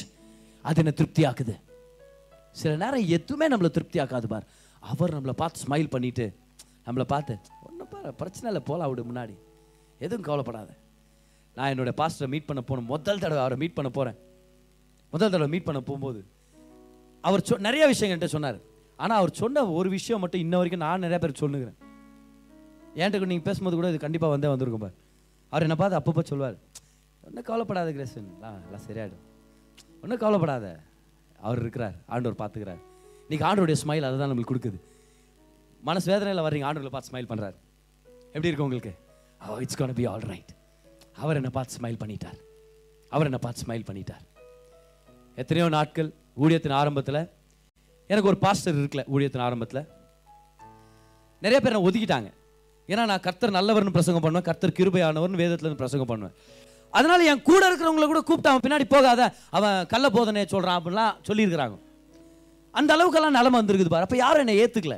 அது என்ன திருப்தியாக்குது. சில நேரம் எதுவுமே நம்மளை திருப்தியாக்காது பார். அவர் நம்மளை பார்த்து ஸ்மைல் பண்ணிட்டு, நம்மளை பார்த்து ஒன்றும் பாரு பிரச்சனை இல்லை போல, அவரு முன்னாடி எதுவும் கவலைப்படாத. நான் என்னோட பாஸ்டரை மீட் பண்ண போனேன், முதல் தடவை மீட் பண்ண போகும்போது அவர் நிறைய விஷயங்கள்ட்ட சொன்னார். ஆனால் அவர் சொன்ன ஒரு விஷயம் மட்டும் இன்ன வரைக்கும் நான் நிறைய பேர் சொல்லுகிறேன். என்கிட்ட நீங்கள் பேசும்போது கூட இது கண்டிப்பாக வந்திருக்கும் பார். அவர் என்ன பார்த்து அப்பப்போ சொல்வார், ஒன்றும் கவலைப்படாத கிரேசன், எல்லாம் சரியாயிடும், ஒன்றும் கவலைப்படாத, அவர் இருக்கிறார், ஆண்டவர் பார்த்துக்கிறார். இன்னைக்கு ஆண்டோடைய ஸ்மைல் அதை தான் நம்மளுக்கு கொடுக்குது. மனசு வேதனையில் வர்றீங்க, ஆண்டவர்களை பார்த்து ஸ்மைல் பண்ணுறாரு, எப்படி இருக்கு உங்களுக்கு? It's gonna be all right. அவர் என்னை பார்த்து ஸ்மைல் பண்ணிட்டார், அவர் என்னை பார்த்து ஸ்மைல் பண்ணிட்டார். எத்தனையோ நாட்கள் ஊழியத்தின் ஆரம்பத்தில் எனக்கு ஒரு பாஸ்டர் இருக்கல. ஊழியத்தின் ஆரம்பத்தில் நிறைய பேர் நான் ஒதுக்கிட்டாங்க. ஏன்னா நான் கர்த்தர் நல்லவர்னு பிரசங்கம் பண்ணுவேன், கர்த்தர் கிருபையானவர்னு வேதத்துலேருந்து பிரசங்கம் பண்ணுவேன். அதனால என் கூட இருக்கிறவங்களை கூட கூப்பிட்டு, அவன் பின்னாடி போகாத, அவன் கள்ள போதனையை சொல்கிறான் அப்படின்லாம் சொல்லியிருக்கிறாங்க. அந்த அளவுக்கெல்லாம் நிலமை வந்துருக்குது பாரு. அப்போ யாரும் என்னை ஏற்றுக்கல.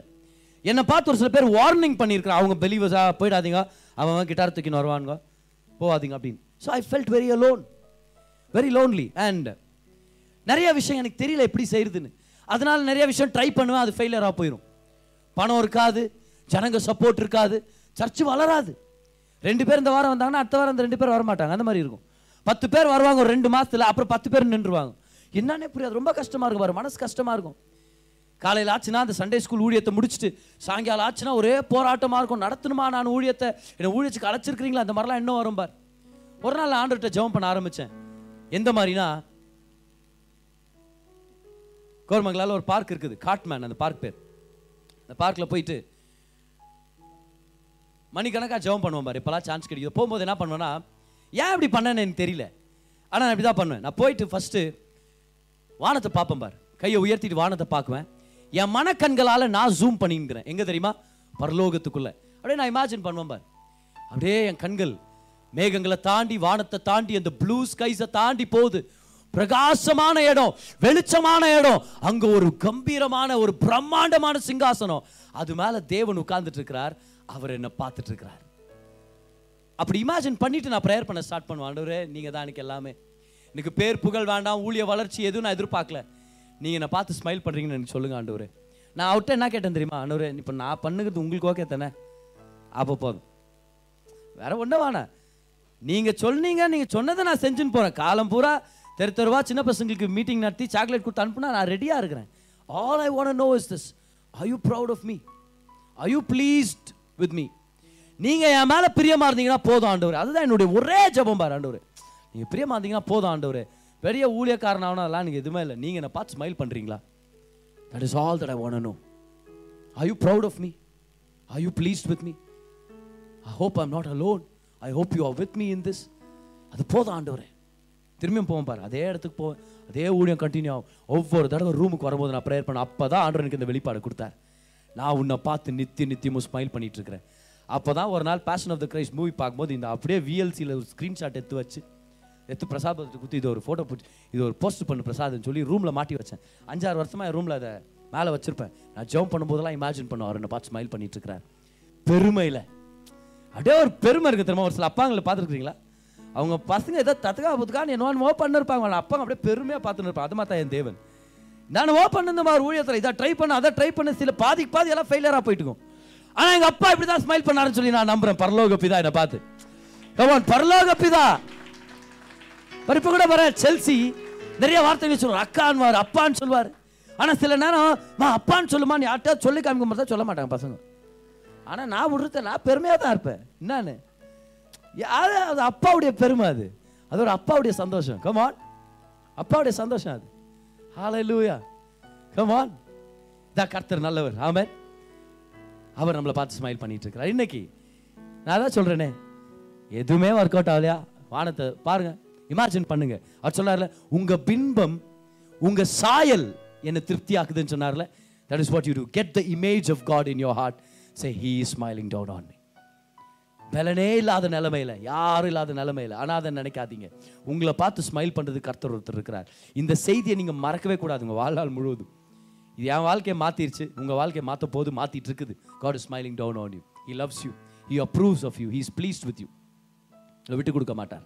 என்னை பார்த்து ஒரு சில பேர் வார்னிங் பண்ணியிருக்கிறான், அவங்க பெலிவஸாக போயிடாதீங்க, அவன் கிட்டார் தூக்கின்னு வருவானுங்க, போகாதீங்க அப்படின்னு. So I felt very alone, very lonely. And நிறைய விஷயம் எனக்கு தெரியல எப்படி செய்யறதுன்னு. அதனால நிறைய விஷயம் ட்ரை பண்ணுவேன், அது ஃபெயிலியராக போயிடும். பணம் இருக்காது, ஜனங்க சப்போர்ட் இருக்காது, சர்ச்சு வளராது. 2 பேர் இந்த வாரம் வந்தாங்கன்னா அடுத்த வாரம் அந்த 2 பேர் வரமாட்டாங்க, அந்த மாதிரி இருக்கும். 10 பேர் வருவாங்க ஒரு 2 மாதத்தில், அப்புறம் 10 பேர் நின்றுவாங்க. என்னன்னே புரியாது, ரொம்ப கஷ்டமாக இருக்கும் பாரு, மனசு கஷ்டமாக இருக்கும். காலையில் ஆச்சுன்னா அந்த சண்டே ஸ்கூல் ஊழியத்தை முடிச்சுட்டு சாயங்காலம் ஆச்சுன்னா ஒரே போராட்டமாக இருக்கும். நடத்தணுமா நான் ஊழியத்தை, என்னை ஊழியத்துக்கு அழைச்சிருக்கிறீங்களா, அந்த மாதிரிலாம் இன்னும் வரும் பார். ஒரு நாள் ஆண்டர்கிட்ட ஜெபம் பண்ண ஆரம்பித்தேன். எந்த மாதிரினா, கோர்மங்களால் ஒரு பார்க் இருக்குது, காட்மேன் அந்த பார்க் பேர். அந்த பார்க்கில் போயிட்டு மணிக்கணக்காக ஜெபம் பண்ணுவேன் பாரு, இப்போலாம் சான்ஸ் கிடைக்குது. போகும்போது என்ன பண்ணுவேன்னா, ஏன் இப்படி பண்ணேன்னு எனக்கு தெரியல, ஆனால் நான் இப்படி தான் பண்ணுவேன். நான் போயிட்டு ஃபஸ்ட்டு வானத்தை பார்ப்பேன் பார், கையை உயர்த்திட்டு வானத்தை பார்க்குவேன். என் மனக்கண்களால் நான் ஜூம் பண்ணிங்கிறேன், எங்கே தெரியுமா? பரலோகத்துக்குள்ளே. அப்படியே நான் இமேஜின் பண்ணுவேன் பார். அப்படியே என் கண்கள் மேகங்களை தாண்டி, வானத்தை தாண்டி, அந்த ப்ளூ ஸ்கைஸை தாண்டி போகுது. பிரகாசமான இடம், வெளிச்சமான இடம். அங்கே ஒரு கம்பீரமான, ஒரு பிரம்மாண்டமான சிங்காசனம், அது மேலே தேவன் உட்கார்ந்துட்டு இருக்கிறார், அவர் என்னை பார்த்துட்டு இருக்கிறார். அப்படி இமேஜின் பண்ணிட்டு நான் ப்ரேயர் பண்ண ஸ்டார்ட் பண்ணுவேன். ஆண்டவரே, நீங்கள் தான் எனக்கு எல்லாமே, எனக்கு பேர் புகழ் வேண்டாம், ஊழிய வளர்ச்சி எதுவும் நான் எதிர்பார்க்கல, நீங்கள் என்னை பார்த்து ஸ்மைல் பண்ணுறீங்கன்னு எனக்கு சொல்லுங்கள் ஆண்டவரே. நான் அவர்கிட்ட என்ன கேட்டேன் தெரியுமா? ஆண்டவரே, இப்போ நான் பண்ணுகிறது உங்களுக்கு ஓகே தானே, அப்போ போதும், வேற ஒன்றும் வேணா, நீங்கள் சொன்னீங்க, நீங்கள் சொன்னதை நான் செஞ்சுன்னு போகிறேன். காலம் பூரா தெரு தெருவா சின்ன பசங்களுக்கு மீட்டிங் நடத்தி சாக்லேட் கொடுத்து அனுப்புனா நான் ரெடியாக இருக்கிறேன். All I want to know is this, are you proud of me, are you pleased with me, நீங்கள் என் மேலே பிரியமாக இருந்தீங்கன்னா போதும் ஆண்டவரே. அதுதான் என்னுடைய ஒரே ஜெபம் பாரு, ஆண்டவரே நீங்கள் பிரியமாக இருந்தீங்கன்னா போதும் ஆண்டவரே. பெரிய ஊழியக்காரன் ஆகணும் அதெல்லாம் எனக்கு எதுவுமே இல்லை, நீங்கள் என்னை பார்த்து ஸ்மைல் பண்ணுறீங்களா, that is all that I want to know. Are you proud of me, are you pleased with me, I hope I am not alone, I hope you are with me in this, அது போதும் ஆண்டவரே. திரும்பியும் போவேன் பாரு, அதே இடத்துக்கு போவேன், அதே ஊழியம் கண்டினியூ ஆகும். ஒவ்வொரு தடவை ரூமுக்கு வரும்போது நான் ப்ரேயர் பண்ணேன். அப்போ தான் ஆண்டவர் எனக்கு இந்த வெளிப்பாடு கொடுத்தார், நான் உன்னை பார்த்து நித்தியமும் ஸ்மைல் பண்ணிட்டு இருக்கிறேன். அப்போ தான் ஒரு நாள் fashion of the Christ movie பார்க்கும்போது இந்த அப்படியே விஎல்சியில் ஒரு ஸ்க்ரீன்ஷாட் எடுத்து பிரசாத் குத்தி, இது ஒரு ஃபோட்டோ பிடிச்சி, இது ஒரு போஸ்ட் பண்ணு பிரசாத்னு சொல்லி ரூமில் மாட்டி வச்சேன். 5-6 வருஷமாக என் ரூமில் அதை மேலே வச்சுருப்பேன். நான் ஜம்ப் பண்ணும்போதெல்லாம் இமேஜின் பண்ணுவார், என்னை பார்த்து ஸ்மைல் பண்ணிட்டு இருக்கிறார். பெருமையில் அப்படியே ஒரு பெருமை இருக்குது தெரியுமா. ஒரு சில அப்பாங்களை பார்த்துருக்குறீங்களா, அவங்க பசங்க ஏதோ தத்துக்கா புத்துக்கான்னு என்னவோ பண்ணிருப்பாங்க, அப்பா அப்படியே பெருமையாக பார்த்துன்னு இருப்பாங்க. அது மாதிரி தான் என் தேவன் நான் ஓப்பன் இந்த மாதிரி ஊழியத்தில் இதை ட்ரை பண்ண அதை ட்ரை பண்ண சில பாதிக்கு பாதி எல்லாம் ஃபெயிலியராக போயிட்டுக்கும். ஆனால் எங்கள் அப்பா இப்படி தான் ஸ்மைல் பண்ணாருன்னு சொல்லி நான் நம்புகிறேன். பரலோகப்பிதா என்னை பார்த்து கமான் பரலோகப்பிதா. இப்போ கூட வர செல்சி நிறைய வார்த்தைகள் சொல்லுவார், அக்கான்வார் அப்பான்னு சொல்லுவார். ஆனால் சில நேரம் நான் அப்பான்னு சொல்லுமான்னு யார்கிட்ட சொல்லி காமிக்க மாதிரி தான் சொல்ல மாட்டாங்க பசங்க. ஆனால் நான் விடுறத நான் பெருமையாக தான் இருப்பேன். என்னான்னு யாரு அது அப்பாவுடைய பெருமை, அது அது ஒரு அப்பாவுடைய சந்தோஷம். கமான் அப்பாவுடைய சந்தோஷம் அது. Hallelujah come on. இதான் கர்த்தர் நல்லவர். ஆமென். அவர் நம்மளை பார்த்து ஸ்மைல் பண்ணிட்டு இருக்கிறார். இன்னைக்கு நான் தான் சொல்றேனே எதுவுமே ஒர்க் அவுட் ஆகலையா, வானத்தை பாருங்க, இமேஜின் பண்ணுங்க. அவர் சொன்னார்ல உங்க பின்பம் உங்க சாயல் என்ன திருப்தி ஆக்குதுன்னு சொன்னார்ல. That is what you to get the image of God in your heart. Say he is smiling down on me. பலனே இல்லாத நிலைமையில, யாரும் இல்லாத நிலைமையில, அனாதை நினைக்காதீங்க. உங்களை பார்த்து ஸ்மைல் பண்ணுறது கர்த்தர் ஒருத்தர் இருக்கிறார். இந்த செய்தியை நீங்கள் மறக்கவே கூடாது உங்கள் வாழ்நாள் முழுவதும். இது என் வாழ்க்கையை மாற்றிருச்சு, உங்கள் வாழ்க்கையை மாற்ற போது மாற்றிட்டு இருக்குது. God is smiling down on you. He loves you, he approves of you, he is pleased with you. இதை விட்டு கொடுக்க மாட்டார்,